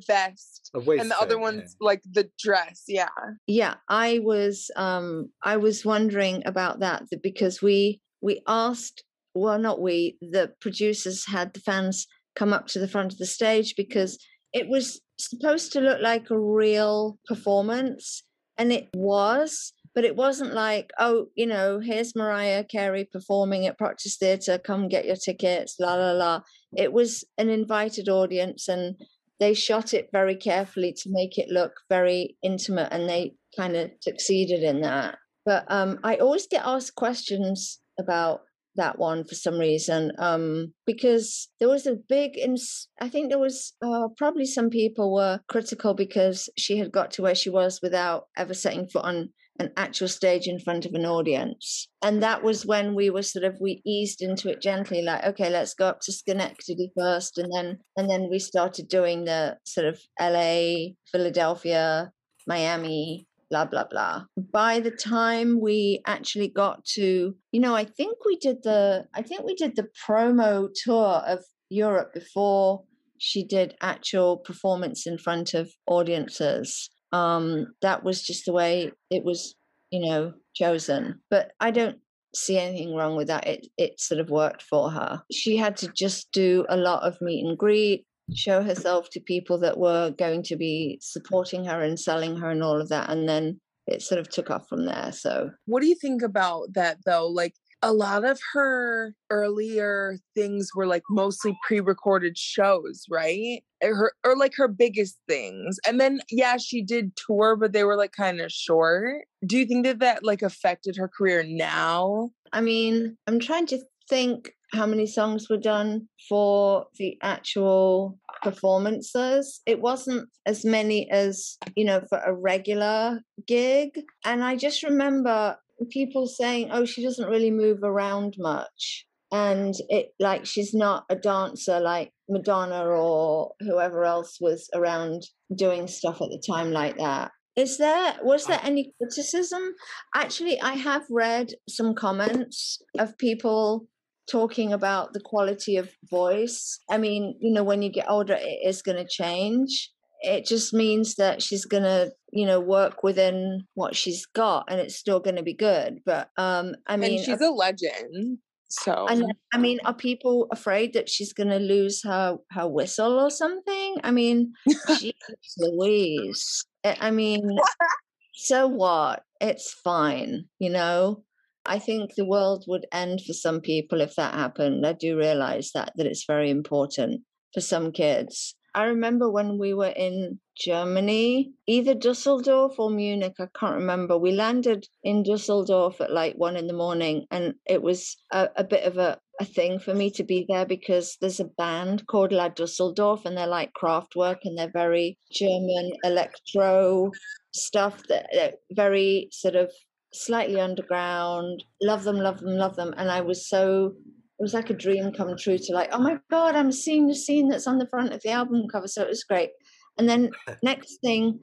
vest, and the other one's like the dress. Yeah. Yeah. I was wondering about that because we asked, well, not we, the producers had the fans come up to the front of the stage because it was supposed to look like a real performance, and it was, but it wasn't like, oh, you know, here's Mariah Carey performing at Proctor's Theatre, come get your tickets, la, la, la. It was an invited audience, and they shot it very carefully to make it look very intimate, and they kind of succeeded in that. But I always get asked questions about that one for some reason, because there was a big, I think there was probably some people were critical because she had got to where she was without ever setting foot on an actual stage in front of an audience. And that was when we were sort of, we eased into it gently, like, okay, let's go up to Schenectady first. And then we started doing the sort of LA, Philadelphia, Miami, blah, blah, blah. By the time we actually got to, you know, I think we did the promo tour of Europe before she did actual performance in front of audiences. That was just the way it was, you know, chosen. But I don't see anything wrong with that. It sort of worked for her. She had to just do a lot of meet and greet, show herself to people that were going to be supporting her and selling her and all of that. And then it sort of took off from there. So what do you think about that, though? Like, a lot of her earlier things were like mostly pre-recorded shows, right? Or like her biggest things. And then, yeah, she did tour, but they were like kind of short. Do you think that that like affected her career now? I mean, I'm trying to think how many songs were done for the actual performances. It wasn't as many as, you know, for a regular gig. And I just remember people saying, oh, she doesn't really move around much. And it like, she's not a dancer like Madonna or whoever else was around doing stuff at the time like that. Was there any criticism? Actually, I have read some comments of people talking about the quality of voice. I mean, you know, when you get older, it is going to change. It just means that she's going to, you know, work within what she's got and it's still going to be good. But I mean, and she's a legend. So, and, I mean, are people afraid that she's going to lose her whistle or something? I mean, geez, Louise. I mean, so what? It's fine, you know? I think the world would end for some people if that happened. I do realize that it's very important for some kids. I remember when we were in Germany, either Dusseldorf or Munich, I can't remember. We landed in Dusseldorf at like 1 a.m, and it was a bit of a thing for me to be there because there's a band called La Dusseldorf and they're like Kraftwerk and they're very German electro stuff, that very sort of slightly underground. Love them, love them, love them. And I was so... it was like a dream come true to like, oh my God, I'm seeing the scene that's on the front of the album cover. So it was great. And then next thing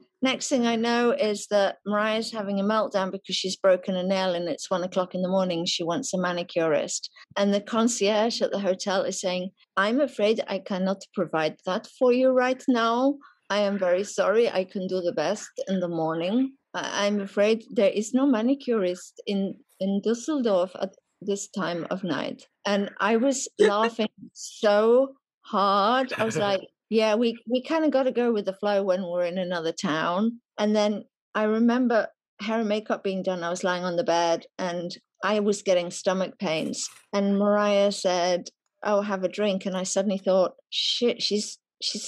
I know is that Mariah's having a meltdown because she's broken a nail and it's 1:00 a.m. She wants a manicurist. And the concierge at the hotel is saying, I'm afraid I cannot provide that for you right now. I am very sorry. I can do the best in the morning. I'm afraid there is no manicurist in Dusseldorf at this time of night. And I was laughing so hard. I was like, yeah, we kind of got to go with the flow when we're in another town. And then I remember hair and makeup being done. I was lying on the bed and I was getting stomach pains. And Mariah said, oh, have a drink. And I suddenly thought, shit, she's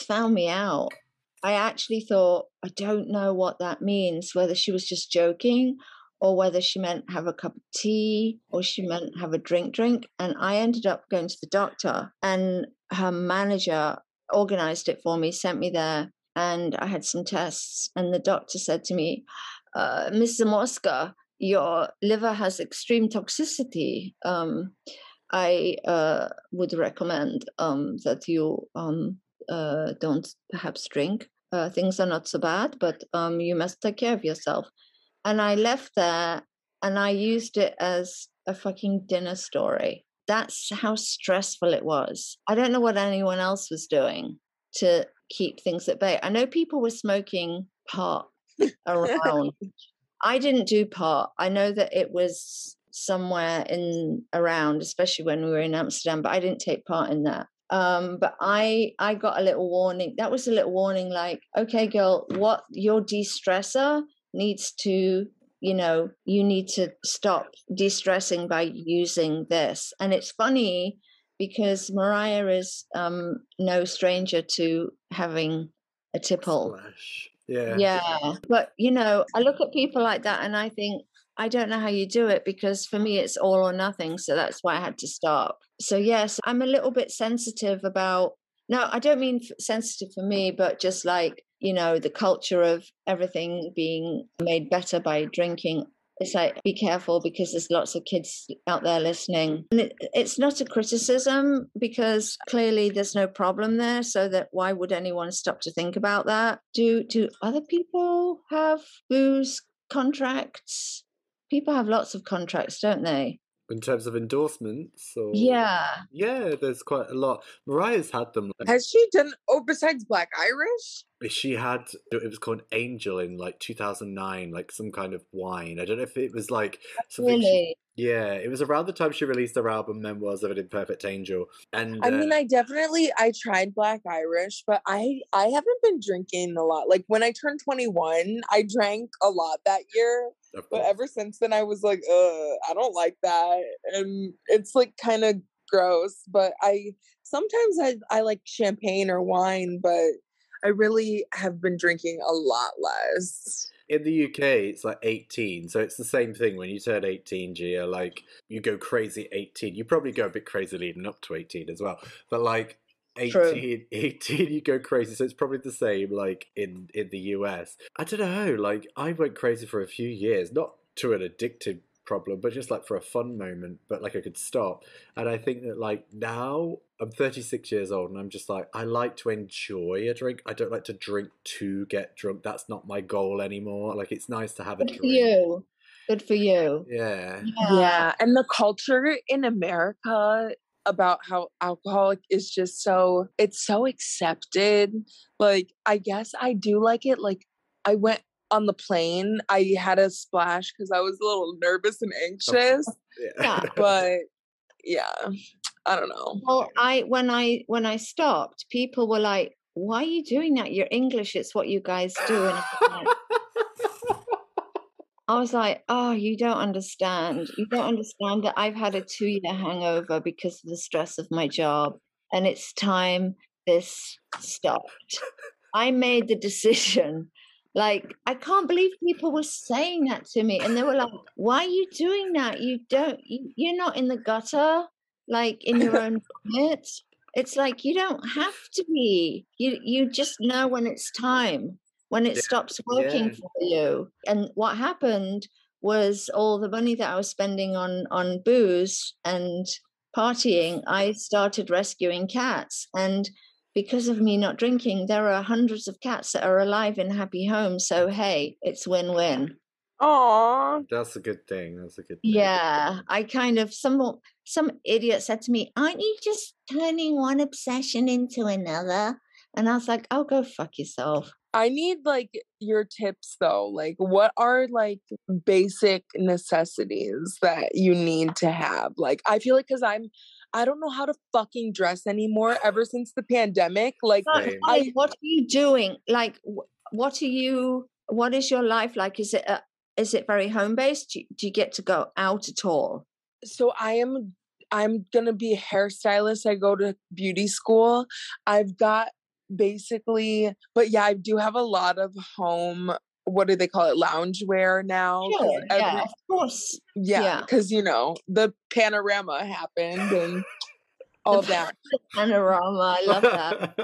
found me out. I actually thought, I don't know what that means, whether she was just joking or whether she meant have a cup of tea or she meant have a drink. And I ended up going to the doctor and her manager organized it for me, sent me there. And I had some tests and the doctor said to me, Ms. Zamorska, your liver has extreme toxicity. I would recommend that you don't perhaps drink. Things are not so bad, but you must take care of yourself. And I left there and I used it as a fucking dinner story. That's how stressful it was. I don't know what anyone else was doing to keep things at bay. I know people were smoking pot around. I didn't do pot. I know that it was somewhere in around, especially when we were in Amsterdam, but I didn't take part in that. But I got a little warning. That was a little warning like, okay, girl, what your de-stressor needs to, you know, you need to stop de-stressing by using this. And it's funny because Mariah is no stranger to having a tipple. Yeah. But, you know, I look at people like that and I think, I don't know how you do it because for me, it's all or nothing. So that's why I had to stop. So, yes, I'm a little bit sensitive about, no, I don't mean sensitive for me, but just like, you know, the culture of everything being made better by drinking. It's like, be careful because there's lots of kids out there listening. And it's not a criticism because clearly there's no problem there. So that why would anyone stop to think about that? Do other people have booze contracts? People have lots of contracts, don't they? In terms of endorsements, or... yeah, there's quite a lot. Mariah's had them. Has she done? Oh, besides Black Irish, she had. It was called Angel in like 2009, like some kind of wine. I don't know if it was like something. Really? It was around the time she released her album Memoirs of an Imperfect Angel. And I mean, I tried Black Irish, but I haven't been drinking a lot. Like when I turned 21, I drank a lot that year. But ever since then, I was like, I don't like that. And it's like kind of gross. But I sometimes like champagne or wine, but I really have been drinking a lot less. In the UK, it's like 18. So it's the same thing when you turn 18, Gia. Like, you go crazy 18. You probably go a bit crazy leading up to 18 as well. But like 18, you go crazy. So it's probably the same like in the US. I don't know. Like, I went crazy for a few years. Not to an addictive problem, but just like for a fun moment. But like, I could stop. And I think that like now... I'm 36 years old and I'm just like, I like to enjoy a drink. I don't like to drink to get drunk. That's not my goal anymore. Like, it's nice to have a drink. Good for you. Yeah. And the culture in America about how alcoholic is just so, it's so accepted. Like, I guess I do like it. Like, I went on the plane. I had a splash because I was a little nervous and anxious. Yeah. But yeah. I don't know. Well, when I stopped, people were like, "Why are you doing that? You're English. It's what you guys do." And I was like, "Oh, you don't understand. You don't understand that I've had a 2-year hangover because of the stress of my job, and it's time this stopped." I made the decision. Like, I can't believe people were saying that to me, and they were like, "Why are you doing that? You're not in the gutter." Like, in your own vomit. It's like, you don't have to be. You just know when it's time, when it stops working for you. And what happened was all the money that I was spending on booze and partying, I started rescuing cats. And because of me not drinking, there are hundreds of cats that are alive in happy homes. So, hey, it's win-win. Oh, that's a good thing. Yeah, I kind of some idiot said to me, "Aren't you just turning one obsession into another?" And I was like, "Oh, go fuck yourself." I need like your tips though. Like, what are like basic necessities that you need to have? Like, I feel like because I don't know how to fucking dress anymore ever since the pandemic. Like, what are you doing? Like, what is your life like? Is it is it very home-based? Do you get to go out at all? So I'm going to be a hairstylist. I go to beauty school. I do have a lot of home, what do they call it? Loungewear now. Sure, of course. Yeah, because, you know, the panorama happened and all that. Panorama, I love that.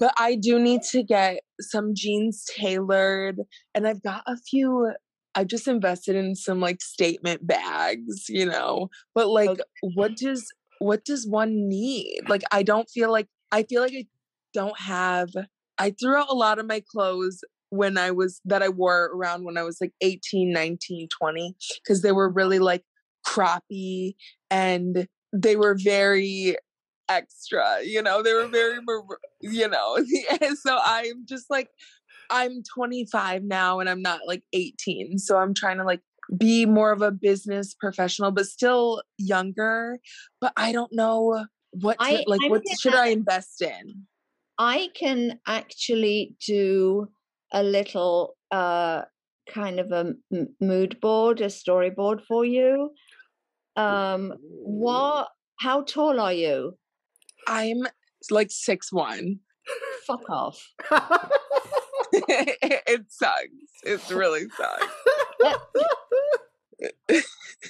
But I do need to get some jeans tailored. And I've got a few... I've just invested in some like statement bags, you know, but like, okay. What does one need? Like, I threw out a lot of my clothes that I wore around when I was like 18, 19, 20, because they were really like croppy and they were very extra, you know, they were very, you know, so I'm just like, I'm 25 now and I'm not like 18. So I'm trying to like be more of a business professional, but still younger. But I don't know what should I invest in? I can actually do a little kind of a mood board, a storyboard for you. How tall are you? I'm like 6'1". Fuck off. It sucks. It really sucks.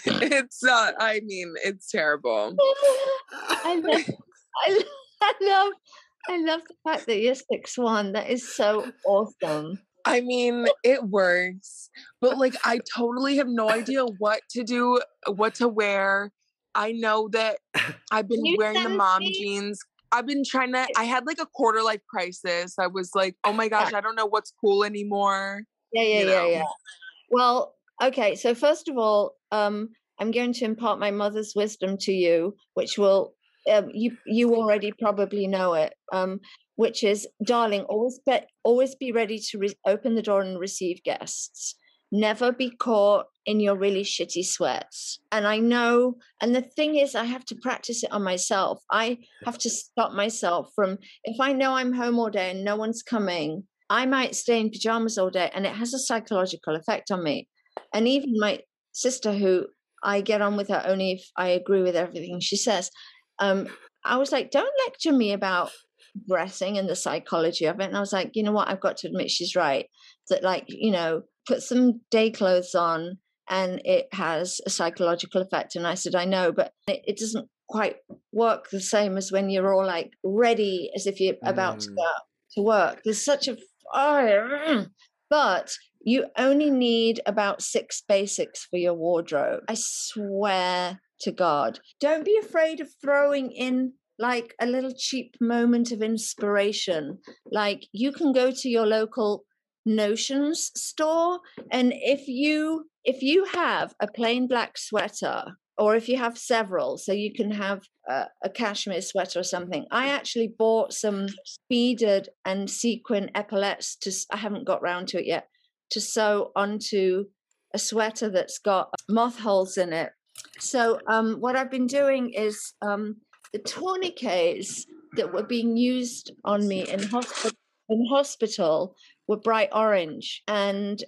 It's not. I mean, it's terrible. I love the fact that you're 6'1". That is so awesome. I mean, it works, but like, I totally have no idea what to do, what to wear. I know that I've been wearing the mom jeans. I've been trying to, I had like a quarter life crisis. I was like, oh my gosh, I don't know what's cool anymore. Yeah. Well, okay. So first of all, I'm going to impart my mother's wisdom to you, which will, you already probably know it, which is, darling, always be ready to open the door and receive guests. Never be caught in your really shitty sweats. And I know, and the thing is, I have to practice it on myself. I have to stop myself from, if I know I'm home all day and no one's coming, I might stay in pajamas all day and it has a psychological effect on me. And even my sister, who I get on with her only if I agree with everything she says, I was like, don't lecture me about dressing and the psychology of it. And I was like, you know what, I've got to admit she's right, that, like, you know, put some day clothes on and it has a psychological effect. And I said, I know, but it doesn't quite work the same as when you're all like ready as if you're about to go to work. There's such a but you only need about 6 basics for your wardrobe. I swear to God, don't be afraid of throwing in like a little cheap moment of inspiration. Like, you can go to your local Notions store, and if you have a plain black sweater, or if you have several, so you can have a cashmere sweater or something. I actually bought some beaded and sequin epaulettes I haven't got round to it yet, to sew onto a sweater that's got moth holes in it. So what I've been doing is the tourniquets that were being used on me in hospital were bright orange, and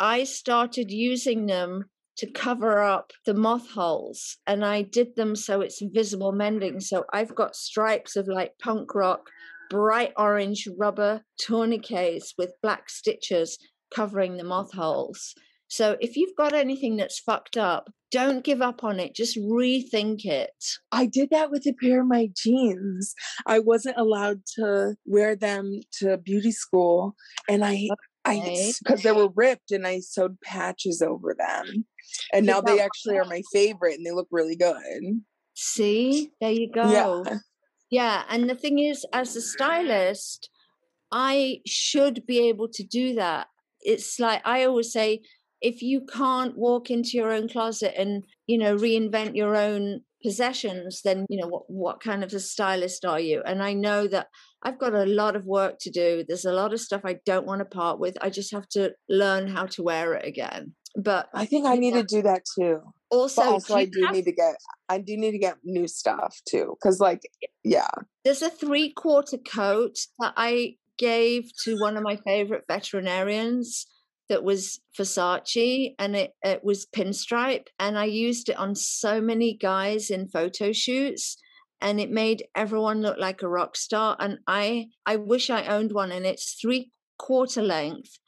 I started using them to cover up the moth holes, and I did them so it's visible mending. So I've got stripes of like punk rock, bright orange rubber tourniquets with black stitches covering the moth holes. So if you've got anything that's fucked up, don't give up on it. Just rethink it. I did that with a pair of my jeans. I wasn't allowed to wear them to beauty school, and I because they were ripped, and I sewed patches over them. And now they actually are my favorite, and they look really good. See, there you go. Yeah. And the thing is, as a stylist, I should be able to do that. It's like I always say, if you can't walk into your own closet and, you know, reinvent your own possessions, then, you know, what kind of a stylist are you? And I know that I've got a lot of work to do. There's a lot of stuff I don't want to part with. I just have to learn how to wear it again. But I think I need to do that too. Also I do need to get new stuff too. 'Cause like, yeah. There's a 3/4 coat that I gave to one of my favorite veterinarians that was Versace, and it was pinstripe, and I used it on so many guys in photo shoots, and it made everyone look like a rock star. And I wish I owned one, and it's 3/4 length.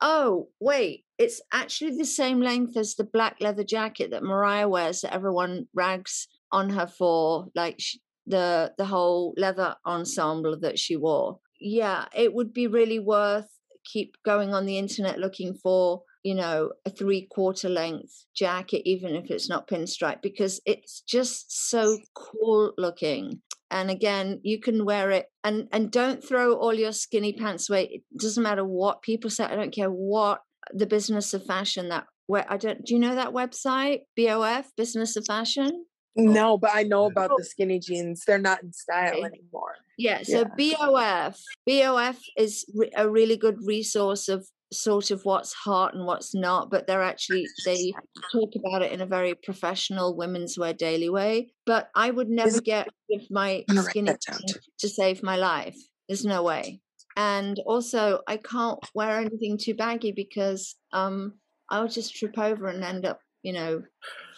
Oh wait, it's actually the same length as the black leather jacket that Mariah wears that everyone rags on her for, like the whole leather ensemble that she wore. Yeah, it would be really worth keep going on the internet looking for, you know, a 3/4 length jacket, even if it's not pinstripe, because it's just so cool looking. And again, you can wear it and don't throw all your skinny pants away. It doesn't matter what people say. I don't care what the business of fashion do you know that website? BOF, Business of Fashion? No, but I know about the skinny jeans. They're not in style anymore. Yeah, so yeah. BOF is a really good resource of sort of what's hot and what's not, but they talk about it in a very professional women's wear daily way. But I would never get rid of my skinny jeans to save my life. There's no way. And also, I can't wear anything too baggy because I'll just trip over and end up, you know,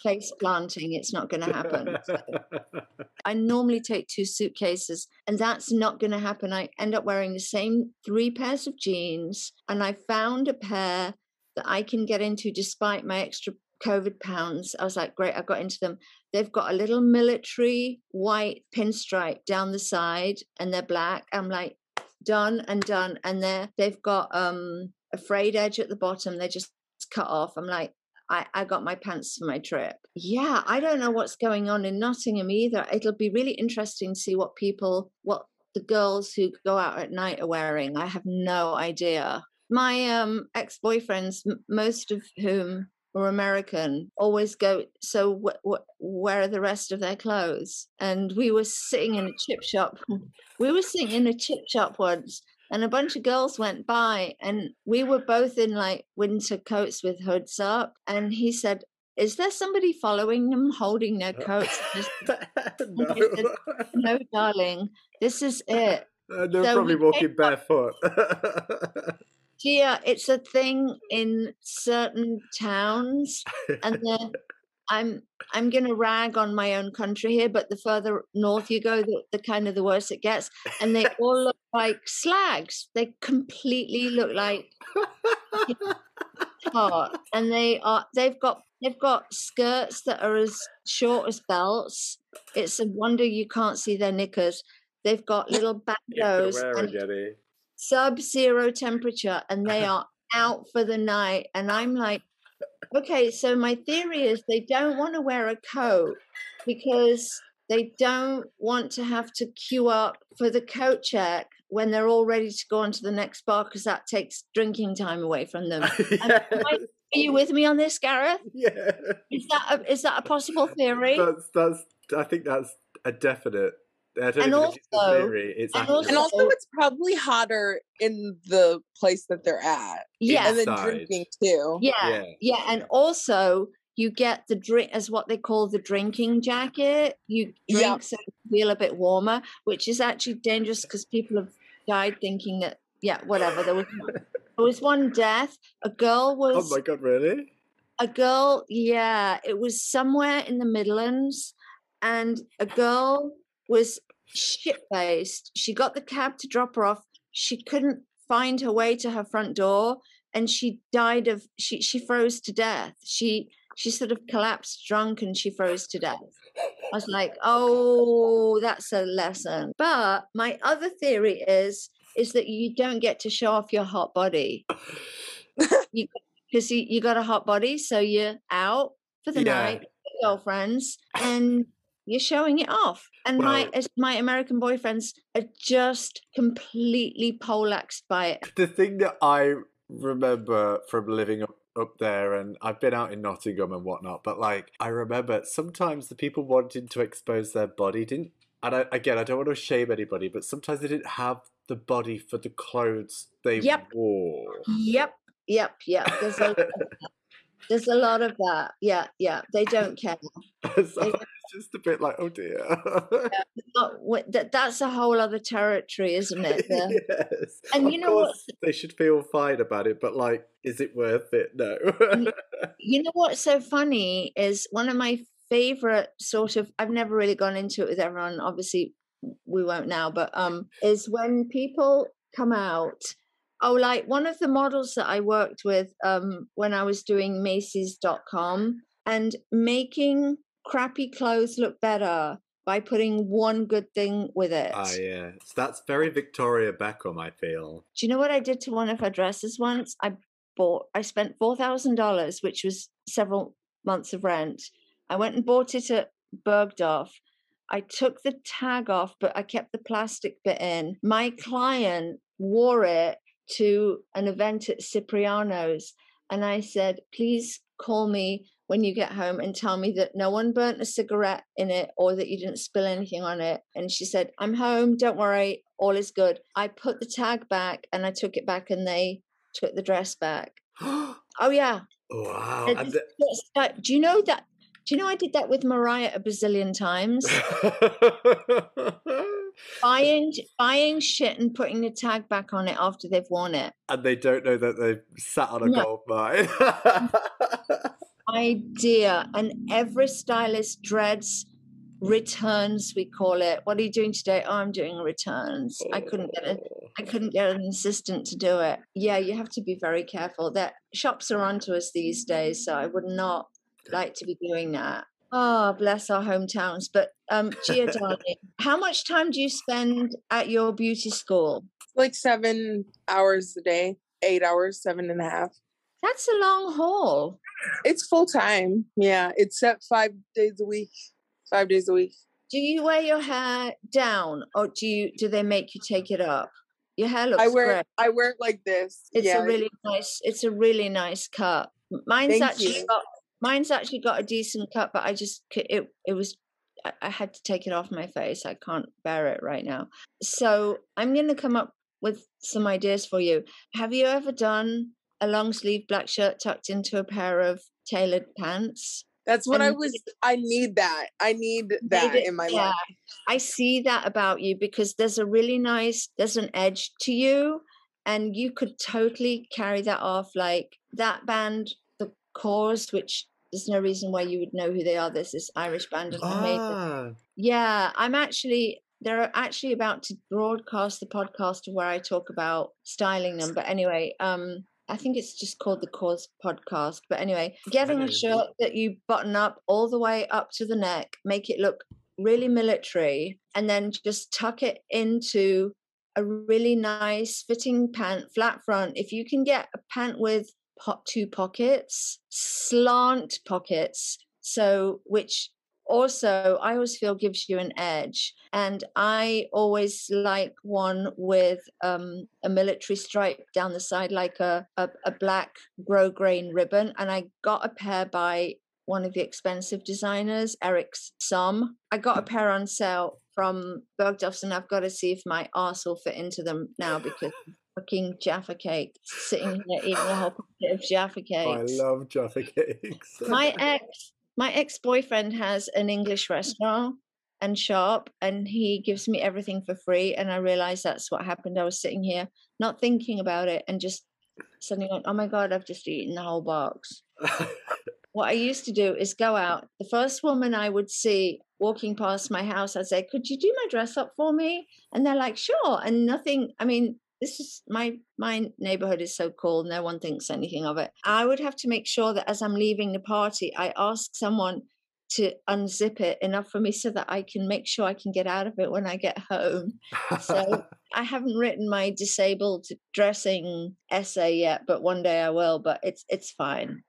face planting. It's not going to happen. So I normally take 2 suitcases, and that's not going to happen. I end up wearing the same 3 pairs of jeans, and I found a pair that I can get into despite my extra COVID pounds. I was like, great, I got into them. They've got a little military white pinstripe down the side, and they're black. I'm like, done. And they've got a frayed edge at the bottom. They're just cut off. I'm like, I got my pants for my trip. Yeah, I don't know what's going on in Nottingham either. It'll be really interesting to see what the girls who go out at night are wearing. I have no idea. My ex-boyfriends, most of whom were American, always go, so where are the rest of their clothes? And we were sitting in a chip shop. once, and a bunch of girls went by, and we were both in like winter coats with hoods up. And he said, is there somebody following them holding their coats? No. Said, no, darling, this is it. They're so probably walking barefoot. Yeah, it's a thing in certain towns, and then I'm going to rag on my own country here, but the further north you go, the kind of the worse it gets. And they all look like slags. They completely look like tart, and they've got skirts that are as short as belts. It's a wonder you can't see their knickers. They've got little bandos, sub-zero temperature, and they are out for the night. And I'm like, okay, so my theory is they don't want to wear a coat because they don't want to have to queue up for the coat check when they're all ready to go on to the next bar, because that takes drinking time away from them. Yes. Are you with me on this, Gareth? Yeah. Is that a possible theory? I think that's a definite. And also it's probably hotter in the place that they're at. Yeah. And then drinking too. Yeah. And also you get the drink as what they call the drinking jacket. You drink so you feel a bit warmer, which is actually dangerous because people have died thinking that, whatever. There was one death. A girl was... Oh my God, really? A girl, yeah. It was somewhere in the Midlands, and a girl was shit-faced. She got the cab to drop her off. She couldn't find her way to her front door, and she died of... She froze to death. She sort of collapsed drunk, and she froze to death. I was like, oh, that's a lesson. But my other theory is that you don't get to show off your hot body. Because you got a hot body, so you're out for the night with girlfriends, and... You're showing it off. And my American boyfriends are just completely poleaxed by it. The thing that I remember from living up there, and I've been out in Nottingham and whatnot, but like I remember sometimes the people wanting to expose their body didn't, and I don't want to shame anybody, but sometimes they didn't have the body for the clothes they wore. Yep. There's a lot of that. Yeah. They don't care. It's just a bit like, oh dear. That's a whole other territory, isn't it? Yes. And you know what? They should feel fine about it, but like, is it worth it? No. You know what's so funny is one of my favorite I've never really gone into it with everyone. Obviously, we won't now, but is when people come out. Oh, like one of the models that I worked with when I was doing Macy's.com, and making crappy clothes look better by putting one good thing with it. Oh, yeah. So that's very Victoria Beckham, I feel. Do you know what I did to one of her dresses once? I spent $4,000, which was several months of rent. I went and bought it at Bergdorf. I took the tag off, but I kept the plastic bit in. My client wore it to an event at Cipriano's, and I said, please call me when you get home and tell me that no one burnt a cigarette in it or that you didn't spill anything on it. And she said, I'm home, don't worry, all is good. I put the tag back and I took it back, and they took the dress back. Oh yeah. Wow. Do you know that? Do you know I did that with Mariah a bazillion times? Buying shit and putting the tag back on it after they've worn it. And they don't know that they've sat on a gold mine. Idea. And every stylist dreads returns, we call it. What are you doing today? Oh, I'm doing returns. I couldn't get an assistant to do it. Yeah, you have to be very careful. That shops are onto us these days, so I would not like to be doing that. Oh, bless our hometowns. But Gia, darling, how much time do you spend at your beauty school? Like 7 hours a day, 8 hours, 7.5. That's a long haul. It's full time. Yeah, it's set 5 days a week. 5 days a week. Do you wear your hair down, or do they make you take it up? Your hair looks great. I wear it like this. It's a really nice. It's a really nice cut. Mine's actually got a decent cut, but I had to take it off my face. I can't bear it right now. So I'm going to come up with some ideas for you. Have you ever done a long sleeve black shirt tucked into a pair of tailored pants? That's what I need that. I need that in my life. I see that about you because there's an edge to you. And you could totally carry that off. Like that band, The Cause, which there's no reason why you would know who they are. There's this Irish band. Yeah, they're actually about to broadcast the podcast where I talk about styling them. But anyway, I think it's just called The Cause Podcast. But anyway, getting a shirt that you button up all the way up to the neck, make it look really military, and then just tuck it into a really nice fitting pant, flat front. If you can get a pant with two pockets, slant pockets, so which also I always feel gives you an edge. And I always like one with a military stripe down the side, like a black grosgrain ribbon. And I got a pair by one of the expensive designers, Eric Somm. I got a pair on sale from Bergdorf, and I've got to see if my arse will fit into them now because fucking Jaffa cake, sitting here eating a whole packet of Jaffa cakes. I love Jaffa cakes. My ex-boyfriend has an English restaurant and shop, and he gives me everything for free. And I realized that's what happened. I was sitting here not thinking about it and just suddenly going, oh my God, I've just eaten the whole box. What I used to do is go out. The first woman I would see walking past my house, I'd say, could you do my dress up for me? And they're like, sure. And nothing, I mean, this is my neighborhood is so cool. No one thinks anything of it. I would have to make sure that as I'm leaving the party, I ask someone to unzip it enough for me so that I can make sure I can get out of it when I get home. So I haven't written my disabled dressing essay yet, but one day I will. But it's fine.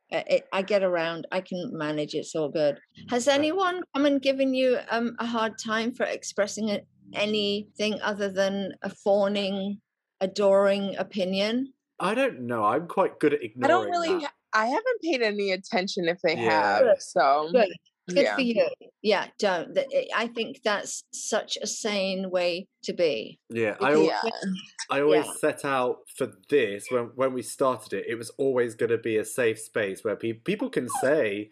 I get around. I can manage. It's all good. Has anyone come and given you a hard time for expressing anything other than a fawning, adoring opinion? I don't know. I'm quite good at ignoring. I haven't paid any attention if they have. So good for you. Yeah, don't. I think that's such a sane way to be. Yeah, I always set out for this when we started it. It was always going to be a safe space where people can say,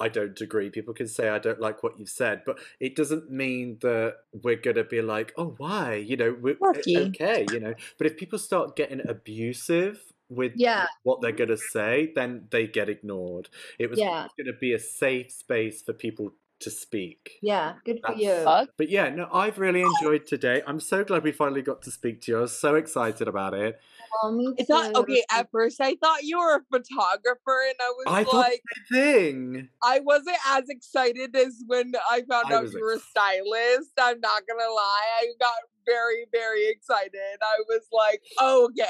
I don't agree. People can say, I don't like what you've said, but it doesn't mean that we're going to be like, oh, why? You know, okay. But if people start getting abusive with what they're going to say, then they get ignored. It was going to be a safe space for people to speak. Yeah, good for you. But yeah, no, I've really enjoyed today. I'm so glad we finally got to speak to you. I was so excited about it. It's not okay. At first, I thought you were a photographer, and I wasn't as excited as when I found out you were a stylist. I'm not gonna lie, I got very, very excited. I was like, okay.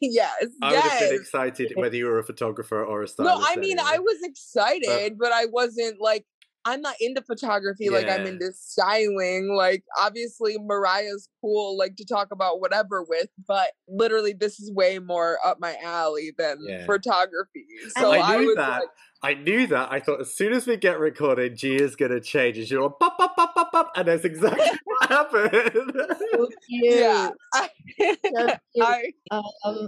Yes. I would have been excited whether you were a photographer or a stylist. No, I mean, anyway. I was excited, but I wasn't like, I'm not into photography like I'm into styling. Like, obviously, Mariah's cool, like, to talk about whatever with, but literally this is way more up my alley than photography. So I knew that. I thought as soon as we get recorded, Gia's going to change. And she'll go, pop, pop, pop, pop, pop. And that's exactly what happened. So yeah.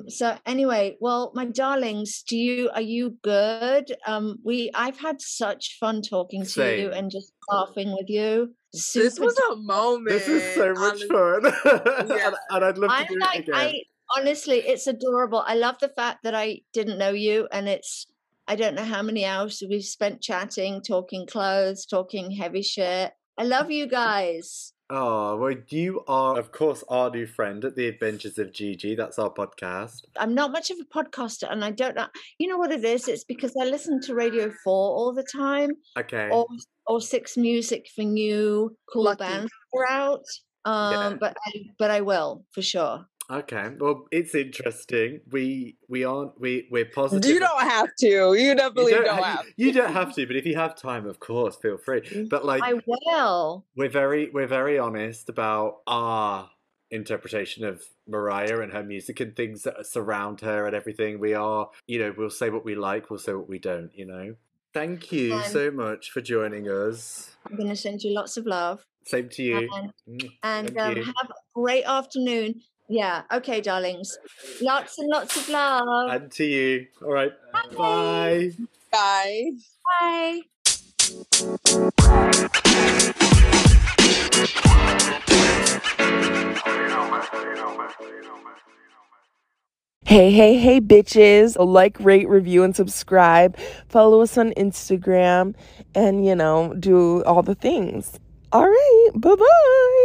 So anyway, well, my darlings, are you good? I've had such fun talking to you and just laughing with you. This was a moment. This is so much fun. Yeah. and I'd love to do it again. Honestly, it's adorable. I love the fact that I didn't know you, and I don't know how many hours we've spent chatting, talking clothes, talking heavy shit. I love you guys. Oh, well, you are, of course, our new friend at The Adventures of Gigi. That's our podcast. I'm not much of a podcaster, and I don't know. You know what it is? It's because I listen to Radio 4 all the time. Okay. Or 6 Music for new cool bands that are out. But I will, for sure. Okay, well, it's interesting. We're positive. You don't have to. You definitely don't have to. You don't have to, but if you have time, of course, feel free. But like, I will. We're very honest about our interpretation of Mariah and her music and things that surround her and everything. We are, we'll say what we like, we'll say what we don't. Thank you so much for joining us. I'm going to send you lots of love. Same to you. And have a great afternoon. Yeah. Okay, darlings. Lots and lots of love. And to you. All right. Bye. Bye. Bye. Bye. Hey, bitches. Like, rate, review, and subscribe. Follow us on Instagram and, do all the things. All right. Bye-bye.